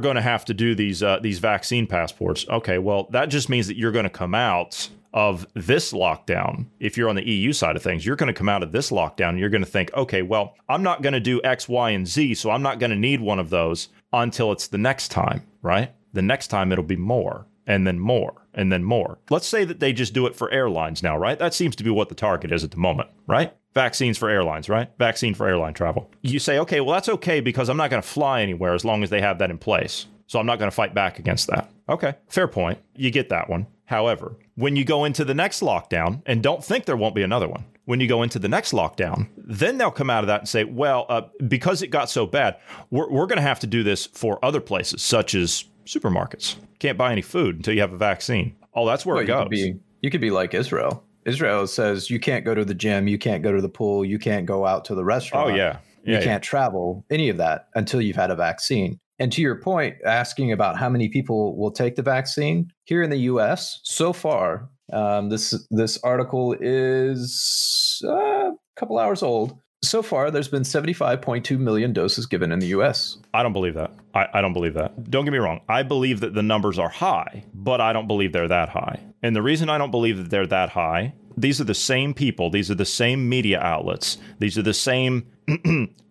going to have to do these vaccine passports. Okay, well, that just means that you're going to come out of this lockdown, if you're on the EU side of things, you're going to come out of this lockdown and you're going to think, okay, well, I'm not going to do X, Y, and Z, so I'm not going to need one of those until it's the next time, right? The next time it'll be more and then more and then more. Let's say that they just do it for airlines now, right? That seems to be what the target is at the moment, right? Vaccines for airlines, right? Vaccine for airline travel. You say, okay, well, that's okay because I'm not going to fly anywhere as long as they have that in place. So I'm not going to fight back against that. Okay, fair point. You get that one. However, when you go into the next lockdown, and don't think there won't be another one, when you go into the next lockdown, then they'll come out of that and say, well, because it got so bad, we're going to have to do this for other places, such as supermarkets. Can't buy any food until you have a vaccine. Oh, that's where it goes. You could be like Israel. Israel says you can't go to the gym, you can't go to the pool, you can't go out to the restaurant. Oh, yeah. You can't travel, any of that, until you've had a vaccine. And to your point, asking about how many people will take the vaccine here in the U.S. so far, this article is a couple hours old. So far, there's been 75.2 million doses given in the U.S. I don't believe that. I don't believe that. Don't get me wrong. I believe that the numbers are high, but I don't believe they're that high. And the reason I don't believe that they're that high, these are the same people. These are the same media outlets. These are the same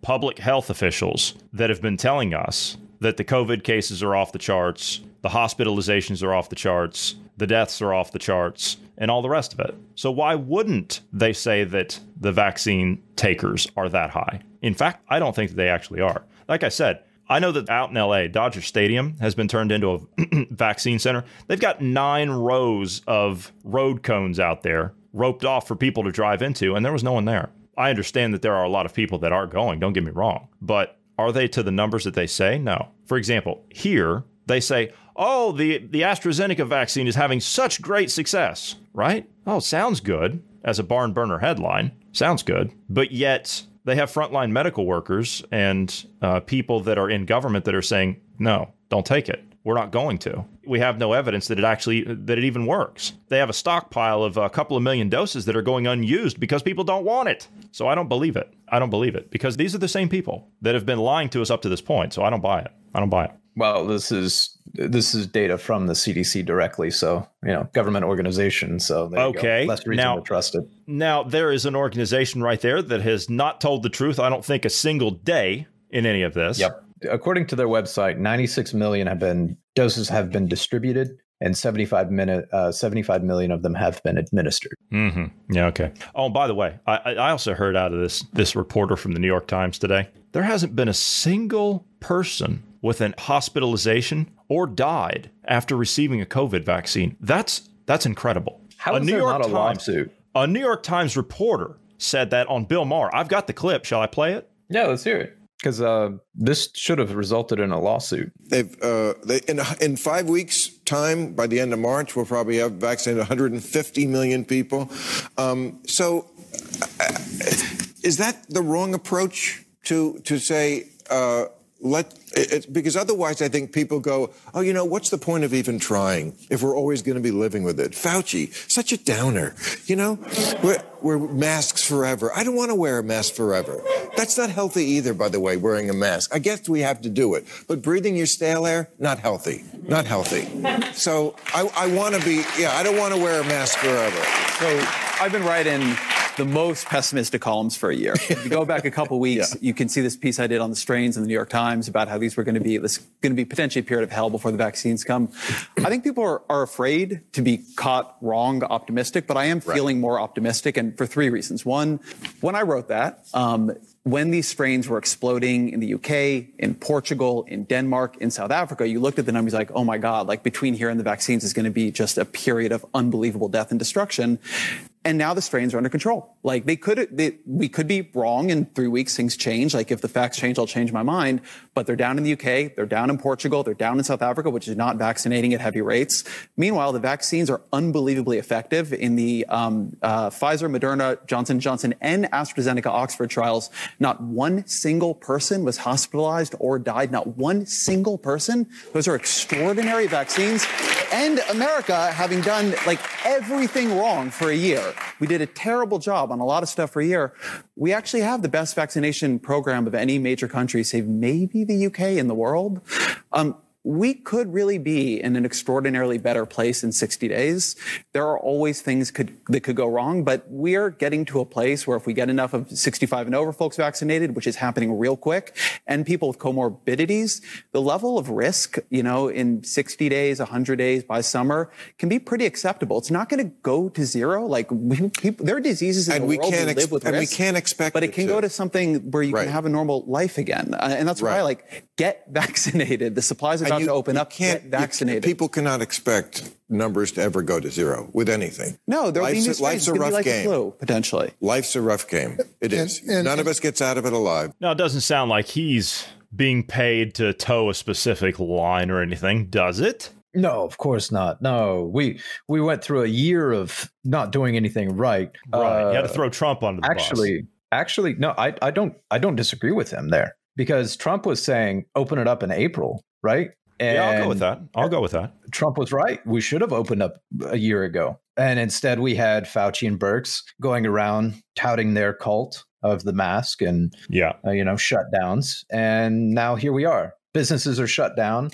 public health officials that have been telling us that the COVID cases are off the charts, the hospitalizations are off the charts, the deaths are off the charts, and all the rest of it. So why wouldn't they say that the vaccine takers are that high? In fact, I don't think that they actually are. Like I said, I know that out in L.A., Dodger Stadium has been turned into a vaccine center. They've got 9 rows of road cones out there roped off for people to drive into, and there was no one there. I understand that there are a lot of people that are going, don't get me wrong, but are they to the numbers that they say? No. For example, here they say, oh, the AstraZeneca vaccine is having such great success, right? Oh, sounds good as a barn burner headline. Sounds good. But yet they have frontline medical workers and people that are in government that are saying, no, don't take it. We're not going to. We have no evidence that it even works. They have a stockpile of a couple of million doses that are going unused because people don't want it. So I don't believe it. I don't believe it because these are the same people that have been lying to us up to this point. So I don't buy it. I don't buy it. Well, this is data from the CDC directly, so, you know, government organization, so there okay. You go. Less reason to trust it. Now, there is an organization right there that has not told the truth, I don't think, a single day in any of this. Yep. According to their website, 96 million doses have been distributed, and 75 million of them have been administered. Mm-hmm. Yeah, okay. Oh, and by the way, I also heard out of this reporter from the New York Times today, there hasn't been a single person with an hospitalization or died after receiving a COVID vaccine. That's incredible. How is there not a lawsuit? A New York Times reporter said that on Bill Maher. I've got the clip. Shall I play it? Yeah, let's hear it. Because this should have resulted in a lawsuit. In 5 weeks' time, by the end of March, we'll probably have vaccinated 150 million people. Is that the wrong approach to say, because otherwise I think people go, oh, you know, what's the point of even trying if we're always going to be living with it? Fauci, such a downer, you know, we're masks forever. I don't want to wear a mask forever. That's not healthy either, by the way, wearing a mask. I guess we have to do it. But breathing your stale air, not healthy. So I want to be, I don't want to wear a mask forever. So I've been writing the most pessimistic columns for a year. If you go back a couple weeks, You can see this piece I did on the strains in the New York Times about how these were going to be potentially a period of hell before the vaccines come. I think people are afraid to be caught wrong optimistic, but I am feeling more optimistic, and for 3 reasons. One, when I wrote that, when these strains were exploding in the UK, in Portugal, in Denmark, in South Africa, you looked at the numbers like, oh my God, like between here and the vaccines is going to be just a period of unbelievable death and destruction. And now the strains are under control. Like we could be wrong in 3 weeks, things change. Like if the facts change, I'll change my mind, but they're down in the UK, they're down in Portugal, they're down in South Africa, which is not vaccinating at heavy rates. Meanwhile, the vaccines are unbelievably effective in the Pfizer, Moderna, Johnson & Johnson, and AstraZeneca Oxford trials. Not one single person was hospitalized or died. Not one single person. Those are extraordinary vaccines. And America, having done like everything wrong for a year, we did a terrible job on a lot of stuff for a year. We actually have the best vaccination program of any major country, save maybe the UK, in the world. we could really be in an extraordinarily better place in 60 days. There are always things that could go wrong, but we're getting to a place where if we get enough of 65 and over folks vaccinated, which is happening real quick, and people with comorbidities, the level of risk, in 60 days, 100 days by summer can be pretty acceptable. It's not going to go to zero. Like, there are diseases in the world we live with risk. And we can't expect it to. But it can go to something where you can have a normal life again. And that's why, get vaccinated. The supplies are about to open up. Get vaccinated. People cannot expect numbers to ever go to zero with anything. No, there'll be new strains. Life's a rough game. Flu, potentially. Life's a rough game. It is. None of us gets out of it alive. No, it doesn't sound like he's being paid to toe a specific line or anything, does it? No, of course not. No, we went through a year of not doing anything right. Right. You had to throw Trump under the bus. Actually, no, I don't disagree with him there, because Trump was saying open it up in April, right? And yeah, I'll go with that. Trump was right. We should have opened up a year ago. And instead we had Fauci and Birx going around touting their cult of the mask and, shutdowns. And now here we are. Businesses are shut down.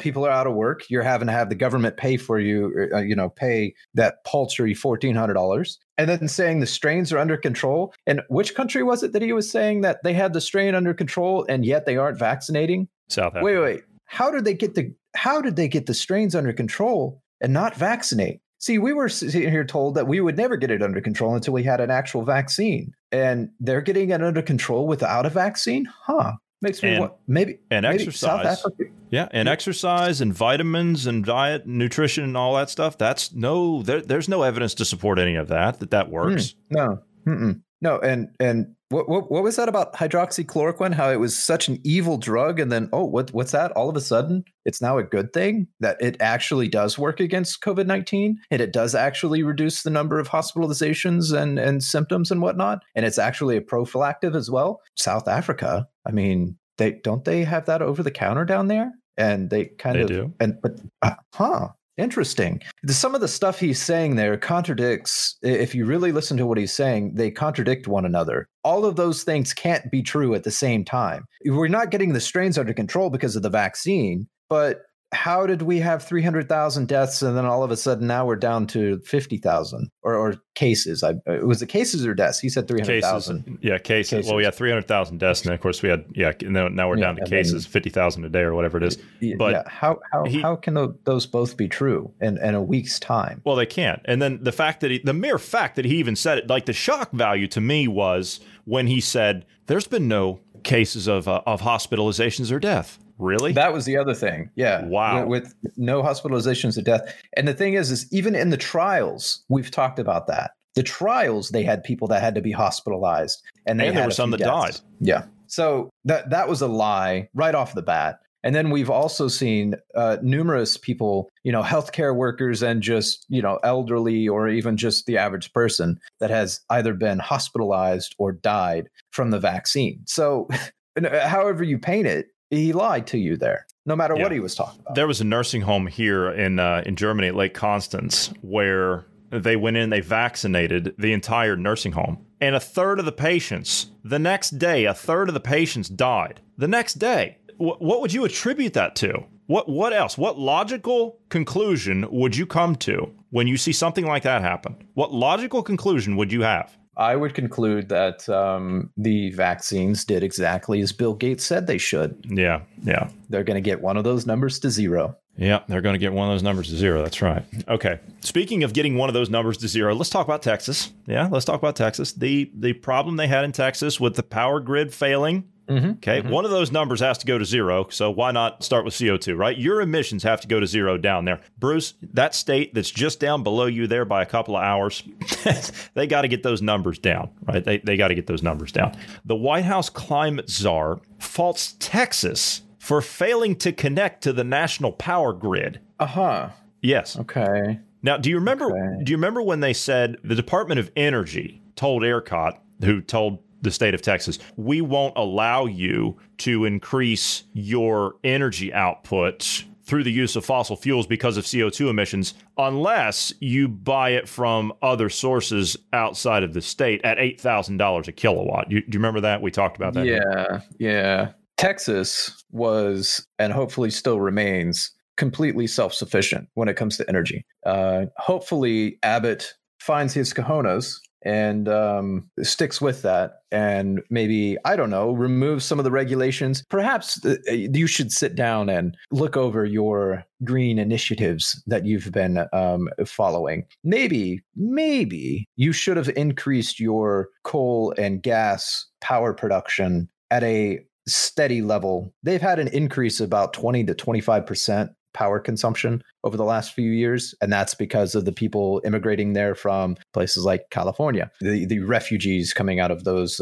People are out of work. You're having to have the government pay for you, pay that paltry $1,400. And then saying the strains are under control. And which country was it that he was saying that they had the strain under control and yet they aren't vaccinating? South Africa. Wait. How did they get the strains under control and not vaccinate? See, we were sitting here told that we would never get it under control until we had an actual vaccine. And they're getting it under control without a vaccine? Huh. Makes me what? Maybe exercise. South Africa. Yeah, and exercise and vitamins and diet and nutrition and all that stuff. That's there's no evidence to support any of that works. No. And what was that about hydroxychloroquine? How it was such an evil drug, and then what's that? All of a sudden, it's now a good thing that it actually does work against COVID-19, and it does actually reduce the number of hospitalizations and symptoms and whatnot, and it's actually a prophylactic as well. South Africa, I mean, they have that over the counter down there, and they do. Interesting. Some of the stuff he's saying there contradicts, if you really listen to what he's saying, they contradict one another. All of those things can't be true at the same time. We're not getting the strains under control because of the vaccine, but how did we have 300,000 deaths and then all of a sudden now we're down to 50,000 or cases? It was the cases or deaths. He said 300,000. Yeah, cases. Well, we had 300,000 deaths, and of course we had now we're down to cases, 50,000 a day or whatever it is. But how can those both be true in a week's time? Well, they can't. And then the mere fact that he even said it, like the shock value to me was when he said there's been no cases of hospitalizations or death. Really? That was the other thing. Yeah. Wow. With no hospitalizations or death. And the thing is even in the trials, we've talked about that. The trials, they had people that had to be hospitalized. And there were some that died. Yeah. So that was a lie right off the bat. And then we've also seen numerous people, healthcare workers and just, elderly or even just the average person that has either been hospitalized or died from the vaccine. So however you paint it, he lied to you there, no matter what he was talking about. There was a nursing home here in Germany at Lake Constance where they went in, they vaccinated the entire nursing home. And the next day, a third of the patients died. The next day, what would you attribute that to? What else? What logical conclusion would you come to when you see something like that happen? What logical conclusion would you have? I would conclude that the vaccines did exactly as Bill Gates said they should. Yeah. They're going to get one of those numbers to zero. Yeah, they're going to get one of those numbers to zero. That's right. Okay. Speaking of getting one of those numbers to zero, let's talk about Texas. Yeah, let's talk about Texas. The problem they had in Texas with the power grid failing. Mm-hmm. Okay. Mm-hmm. One of those numbers has to go to zero. So why not start with CO2, right? Your emissions have to go to zero down there. Bruce, that state that's just down below you there by a couple of hours, they got to get those numbers down, right? They got to get those numbers down. The White House climate czar faults Texas for failing to connect to the national power grid. Uh-huh. Yes. Okay. Now, do you remember when they said the Department of Energy told ERCOT, who told the state of Texas, we won't allow you to increase your energy output through the use of fossil fuels because of CO2 emissions unless you buy it from other sources outside of the state at $8,000 a kilowatt. Do you remember that? We talked about that. Yeah. Texas was, and hopefully still remains, completely self-sufficient when it comes to energy. Hopefully Abbott finds his cojones and sticks with that, and maybe, I don't know, remove some of the regulations. Perhaps you should sit down and look over your green initiatives that you've been following. Maybe you should have increased your coal and gas power production at a steady level. They've had an increase of about 20 to 25% power consumption over the last few years. And that's because of the people immigrating there from places like California, the refugees coming out of those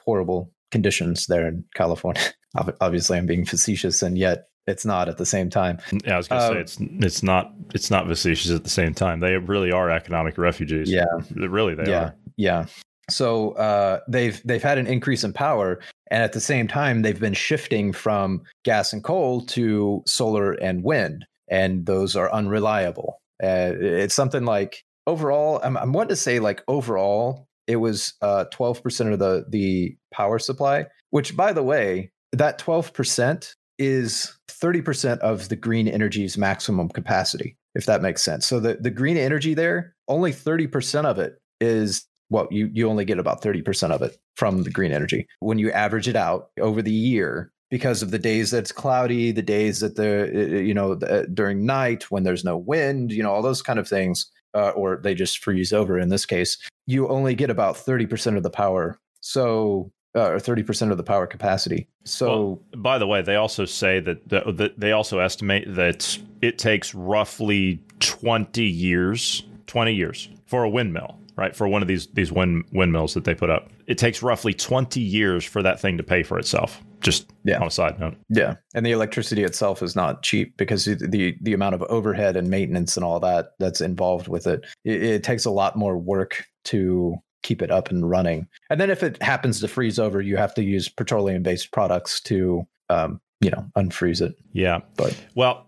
horrible conditions there in California. Obviously, I'm being facetious, and yet it's not at the same time. Yeah, I was going to say it's not facetious at the same time. They really are economic refugees. Yeah, really, they are. Yeah. So they've had an increase in power, and at the same time, they've been shifting from gas and coal to solar and wind, and those are unreliable. It's something like overall, I'm wanting to say like overall, it was 12% of the power supply, which, by the way, that 12% is 30% of the green energy's maximum capacity, if that makes sense. So the green energy there, only 30% of it is. Well, you only get about 30% of it from the green energy when you average it out over the year, because of the days that it's cloudy, the days that during night when there's no wind, all those kind of things, or they just freeze over. In this case, you only get about 30% of the power. So. Or 30% of the power capacity. So, well, by the way, they also say that they also estimate that it takes roughly 20 years for a windmill. Right, for one of these windmills that they put up, it takes roughly 20 years for that thing to pay for itself. On a side note. Yeah, and the electricity itself is not cheap, because the amount of overhead and maintenance and all that's involved with it. It takes a lot more work to keep it up and running. And then if it happens to freeze over, you have to use petroleum-based products to unfreeze it. Yeah, but well,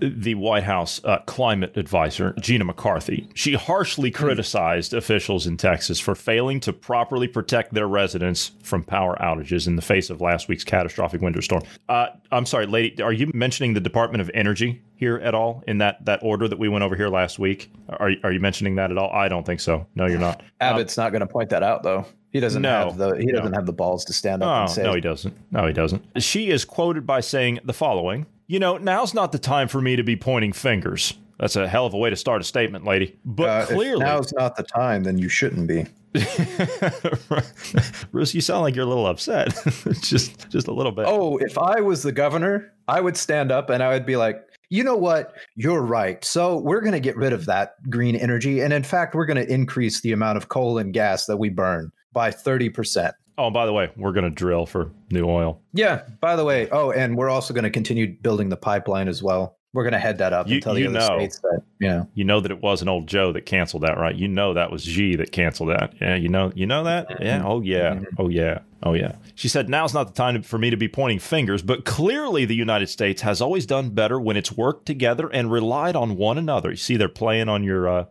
the White House climate advisor, Gina McCarthy, she harshly criticized officials in Texas for failing to properly protect their residents from power outages in the face of last week's catastrophic winter storm. I'm sorry, lady, are you mentioning the Department of Energy here at all in that order that we went over here last week? Are you mentioning that at all? I don't think so. No, you're not. Abbott's not going to point that out, though. He doesn't have the balls to stand up and say. No, he doesn't. She is quoted by saying the following. Now's not the time for me to be pointing fingers. That's a hell of a way to start a statement, lady. But clearly, if now's not the time, then you shouldn't be. Bruce, you sound like you're a little upset. just a little bit. Oh, if I was the governor, I would stand up and I would be like, you know what? You're right. So we're going to get rid of that green energy. And in fact, we're going to increase the amount of coal and gas that we burn by 30%. Oh, by the way, we're going to drill for new oil. Yeah, by the way. Oh, and we're also going to continue building the pipeline as well. We're going to head that up until the other states that, You know that it was an old Joe that canceled that, right? You know that was Xi that canceled that. Yeah, you know that? Yeah. Oh, yeah. Oh, yeah. Oh, yeah. She said, now's not the time for me to be pointing fingers, but clearly the United States has always done better when it's worked together and relied on one another. You see, they're playing on your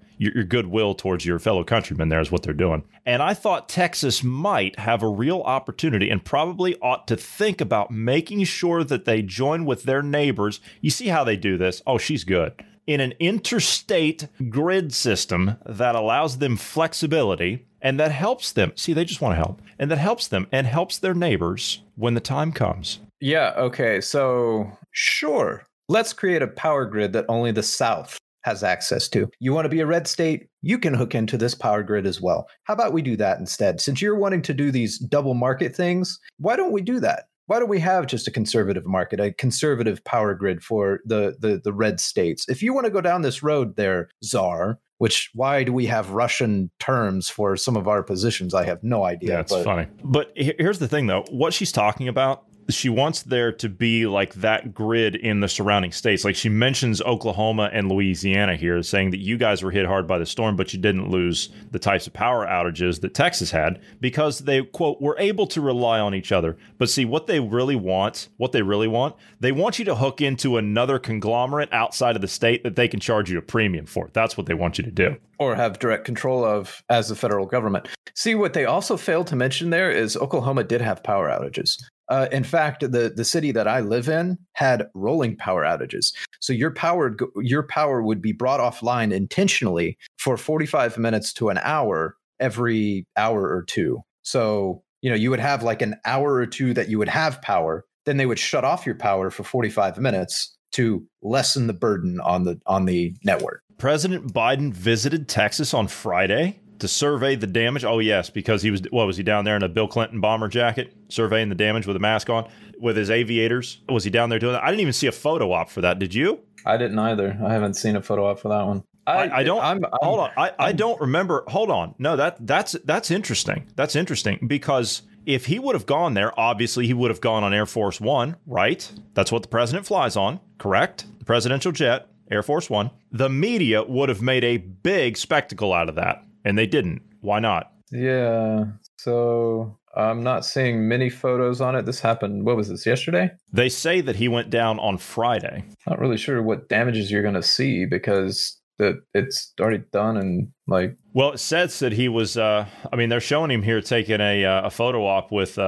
goodwill towards your fellow countrymen there is what they're doing. And I thought Texas might have a real opportunity and probably ought to think about making sure that they join with their neighbors. You see how they do this? Oh, she's good. In an interstate grid system that allows them flexibility and that helps them. See, they just want to help. And that helps them and helps their neighbors when the time comes. Yeah, okay. So, sure. Let's create a power grid that only the South has access to. You want to be a red state? You can hook into this power grid as well. How about we do that instead? Since you're wanting to do these double market things, why don't we do that? Why don't we have just a conservative market, a conservative power grid for the red states? If you want to go down this road there, czar, which why do we have Russian terms for some of our positions? I have no idea. Yeah, it's funny. But here's the thing, though. What she's talking about, she wants there to be like that grid in the surrounding states. Like she mentions Oklahoma and Louisiana here, saying that you guys were hit hard by the storm, but you didn't lose the types of power outages that Texas had because they, quote, were able to rely on each other. But see, what they really want, they want you to hook into another conglomerate outside of the state that they can charge you a premium for. That's what they want you to do. Or have direct control of as the federal government. See, what they also failed to mention there is Oklahoma did have power outages. In fact, the city that I live in had rolling power outages. So your power would be brought offline intentionally for 45 minutes to an hour every hour or two. So, you know, you would have like an hour or two that you would have power. Then they would shut off your power for 45 minutes to lessen the burden on the network. President Biden visited Texas on Friday to survey the damage. Oh, yes, because he was he down there in a Bill Clinton bomber jacket, surveying the damage with a mask on, with his aviators? Was he down there doing that? I didn't even see a photo op for that. Did you? I didn't either. I haven't seen a photo op for that one. I don't remember. Hold on. No, that's interesting. That's interesting because if he would have gone there, obviously he would have gone on Air Force One, right? That's what the president flies on, correct? The presidential jet, Air Force One. The media would have made a big spectacle out of that. And they didn't. Why not? Yeah. So I'm not seeing many photos on it. This happened, what was this, yesterday? They say that he went down on Friday. Not really sure what damages you're going to see because it's already done and like... Well, it says that he was... they're showing him here taking a photo op with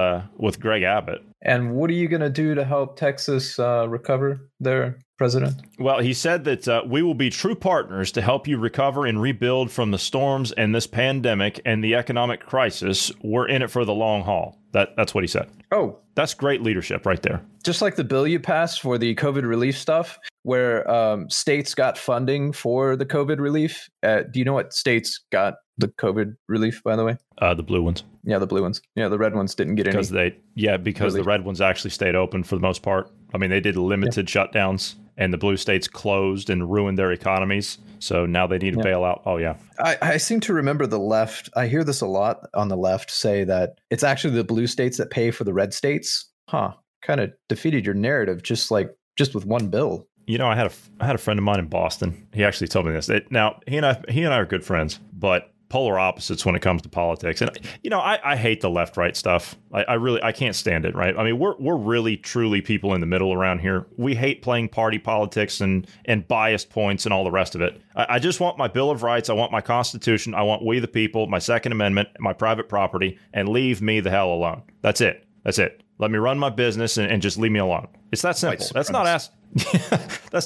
Greg Abbott. And what are you going to do to help Texas recover their president? Well, he said that we will be true partners to help you recover and rebuild from the storms and this pandemic and the economic crisis. We're in it for the long haul. That's what he said. Oh, that's great leadership right there. Just like the bill you passed for the COVID relief stuff, where states got funding for the COVID relief. Do you know what states got the COVID relief, by the way? The blue ones. Yeah, the blue ones. Yeah, the red ones didn't get any. Because the red ones actually stayed open for the most part. I mean, they did limited shutdowns and the blue states closed and ruined their economies. So now they need to bail out. Oh, yeah. I seem to remember the left. I hear this a lot on the left say that it's actually the blue states that pay for the red states. Huh. Kind of defeated your narrative just with one bill. You know, I had a friend of mine in Boston. He actually told me this. Now, he and I are good friends, but polar opposites when it comes to politics. And, you know, I hate the left-right stuff. I really can't stand it, right? I mean, we're really, truly people in the middle around here. We hate playing party politics and biased points and all the rest of it. I just want my Bill of Rights. I want my Constitution. I want we the people, my Second Amendment, my private property, and leave me the hell alone. That's it. That's it. Let me run my business and just leave me alone. It's that simple. That's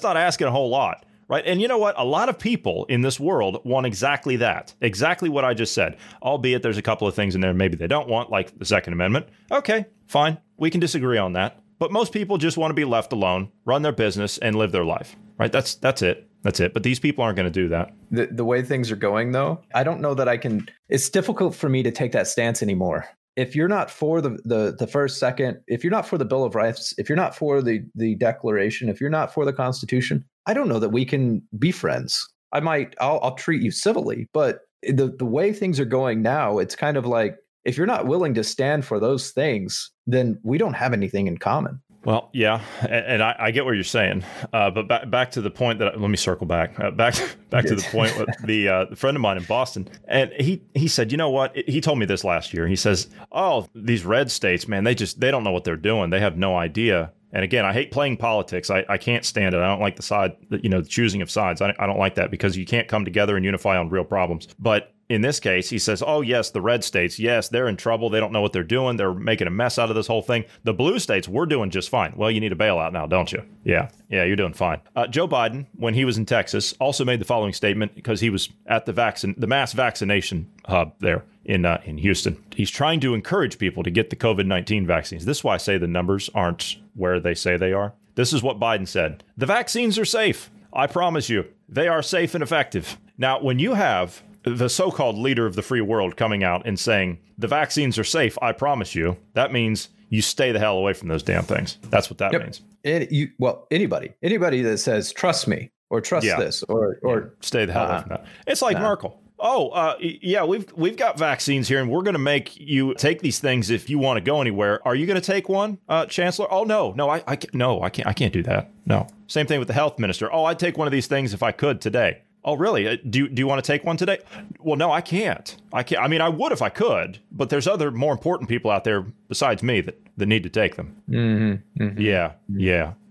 not asking a whole lot. Right. And you know what? A lot of people in this world want exactly that. Exactly what I just said, albeit there's a couple of things in there maybe they don't want, like the Second Amendment. OK, fine. We can disagree on that. But most people just want to be left alone, run their business and live their life. Right. That's it. That's it. But these people aren't going to do that. The way things are going, though, I don't know that I can. It's difficult for me to take that stance anymore. If you're not for the first, second, if you're not for the Bill of Rights, if you're not for the Declaration, if you're not for the Constitution, I don't know that we can be friends. I'll treat you civilly, but the way things are going now, it's kind of like, if you're not willing to stand for those things, then we don't have anything in common. Well, yeah, and I get what you're saying, but back to the point that let me circle back to the point with the friend of mine in Boston, and he said, you know what? He told me this last year. He says, oh, these red states, man, they don't know what they're doing. They have no idea. And again, I hate playing politics. I can't stand it. I don't like the side, you know, the choosing of sides. I don't like that because you can't come together and unify on real problems. But in this case, he says, oh, yes, the red states. Yes, they're in trouble. They don't know what they're doing. They're making a mess out of this whole thing. The blue states, we're doing just fine. Well, you need a bailout now, don't you? Yeah. Yeah, you're doing fine. Joe Biden, when he was in Texas, also made the following statement because he was at the mass vaccination hub there in Houston. He's trying to encourage people to get the COVID-19 vaccines. This is why I say the numbers aren't where they say they are. This is what Biden said. The vaccines are safe. I promise you, they are safe and effective. Now, when you have the so-called leader of the free world coming out and saying, the vaccines are safe, I promise you, that means you stay the hell away from those damn things. That's what that means. Anybody that says, trust me, or trust this, or stay the hell away from that. It's like Merkel. Oh, we've got vaccines here and we're going to make you take these things if you want to go anywhere. Are you going to take one, Chancellor? Oh, no, I can't do that. No. Same thing with the health minister. Oh, I'd take one of these things if I could today. Oh, really? Do you want to take one today? Well, no, I can't. I mean, I would if I could, but there's other more important people out there besides me that need to take them. Mm-hmm. Mm-hmm.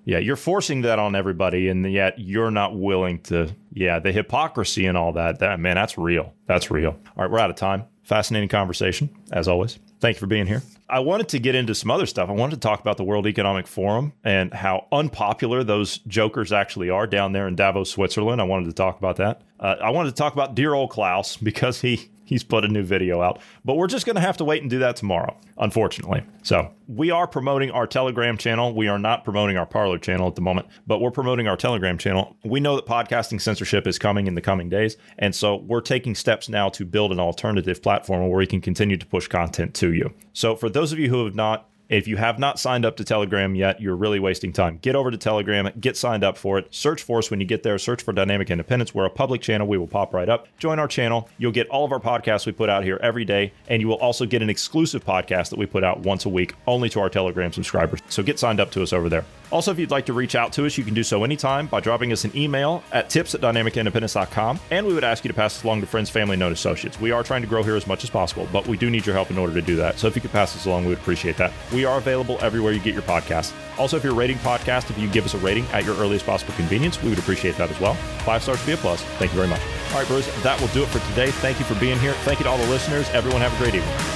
Yeah. You're forcing that on everybody, and yet you're not willing to. Yeah, the hypocrisy and all that. That's real. That's real. All right, we're out of time. Fascinating conversation, as always. Thank you for being here. I wanted to get into some other stuff. I wanted to talk about the World Economic Forum and how unpopular those jokers actually are down there in Davos, Switzerland. I wanted to talk about that. I wanted to talk about dear old Klaus because he's put a new video out. But we're just going to have to wait and do that tomorrow, unfortunately. So we are promoting our Telegram channel. We are not promoting our Parler channel at the moment, but we're promoting our Telegram channel. We know that podcasting censorship is coming in the coming days. And so we're taking steps now to build an alternative platform where we can continue to push content to you. So for those of you who have not, if you have not signed up to Telegram yet, you're really wasting time. Get over to Telegram, get signed up for it. Search for us when you get there. Search for Dynamic Independence. We're a public channel. We will pop right up. Join our channel. You'll get all of our podcasts we put out here every day. And you will also get an exclusive podcast that we put out once a week only to our Telegram subscribers. So get signed up to us over there. Also, if you'd like to reach out to us, you can do so anytime by dropping us an email at tips@dynamicindependence.com. And we would ask you to pass this along to friends, family, known associates. We are trying to grow here as much as possible, but we do need your help in order to do that. So if you could pass this along, we would appreciate that. We are available everywhere you get your podcasts. Also, if you're rating podcasts, if you give us a rating at your earliest possible convenience, we would appreciate that as well. 5 stars would be a plus. Thank you very much. All right, Bruce, that will do it for today. Thank you for being here. Thank you to all the listeners. Everyone have a great evening.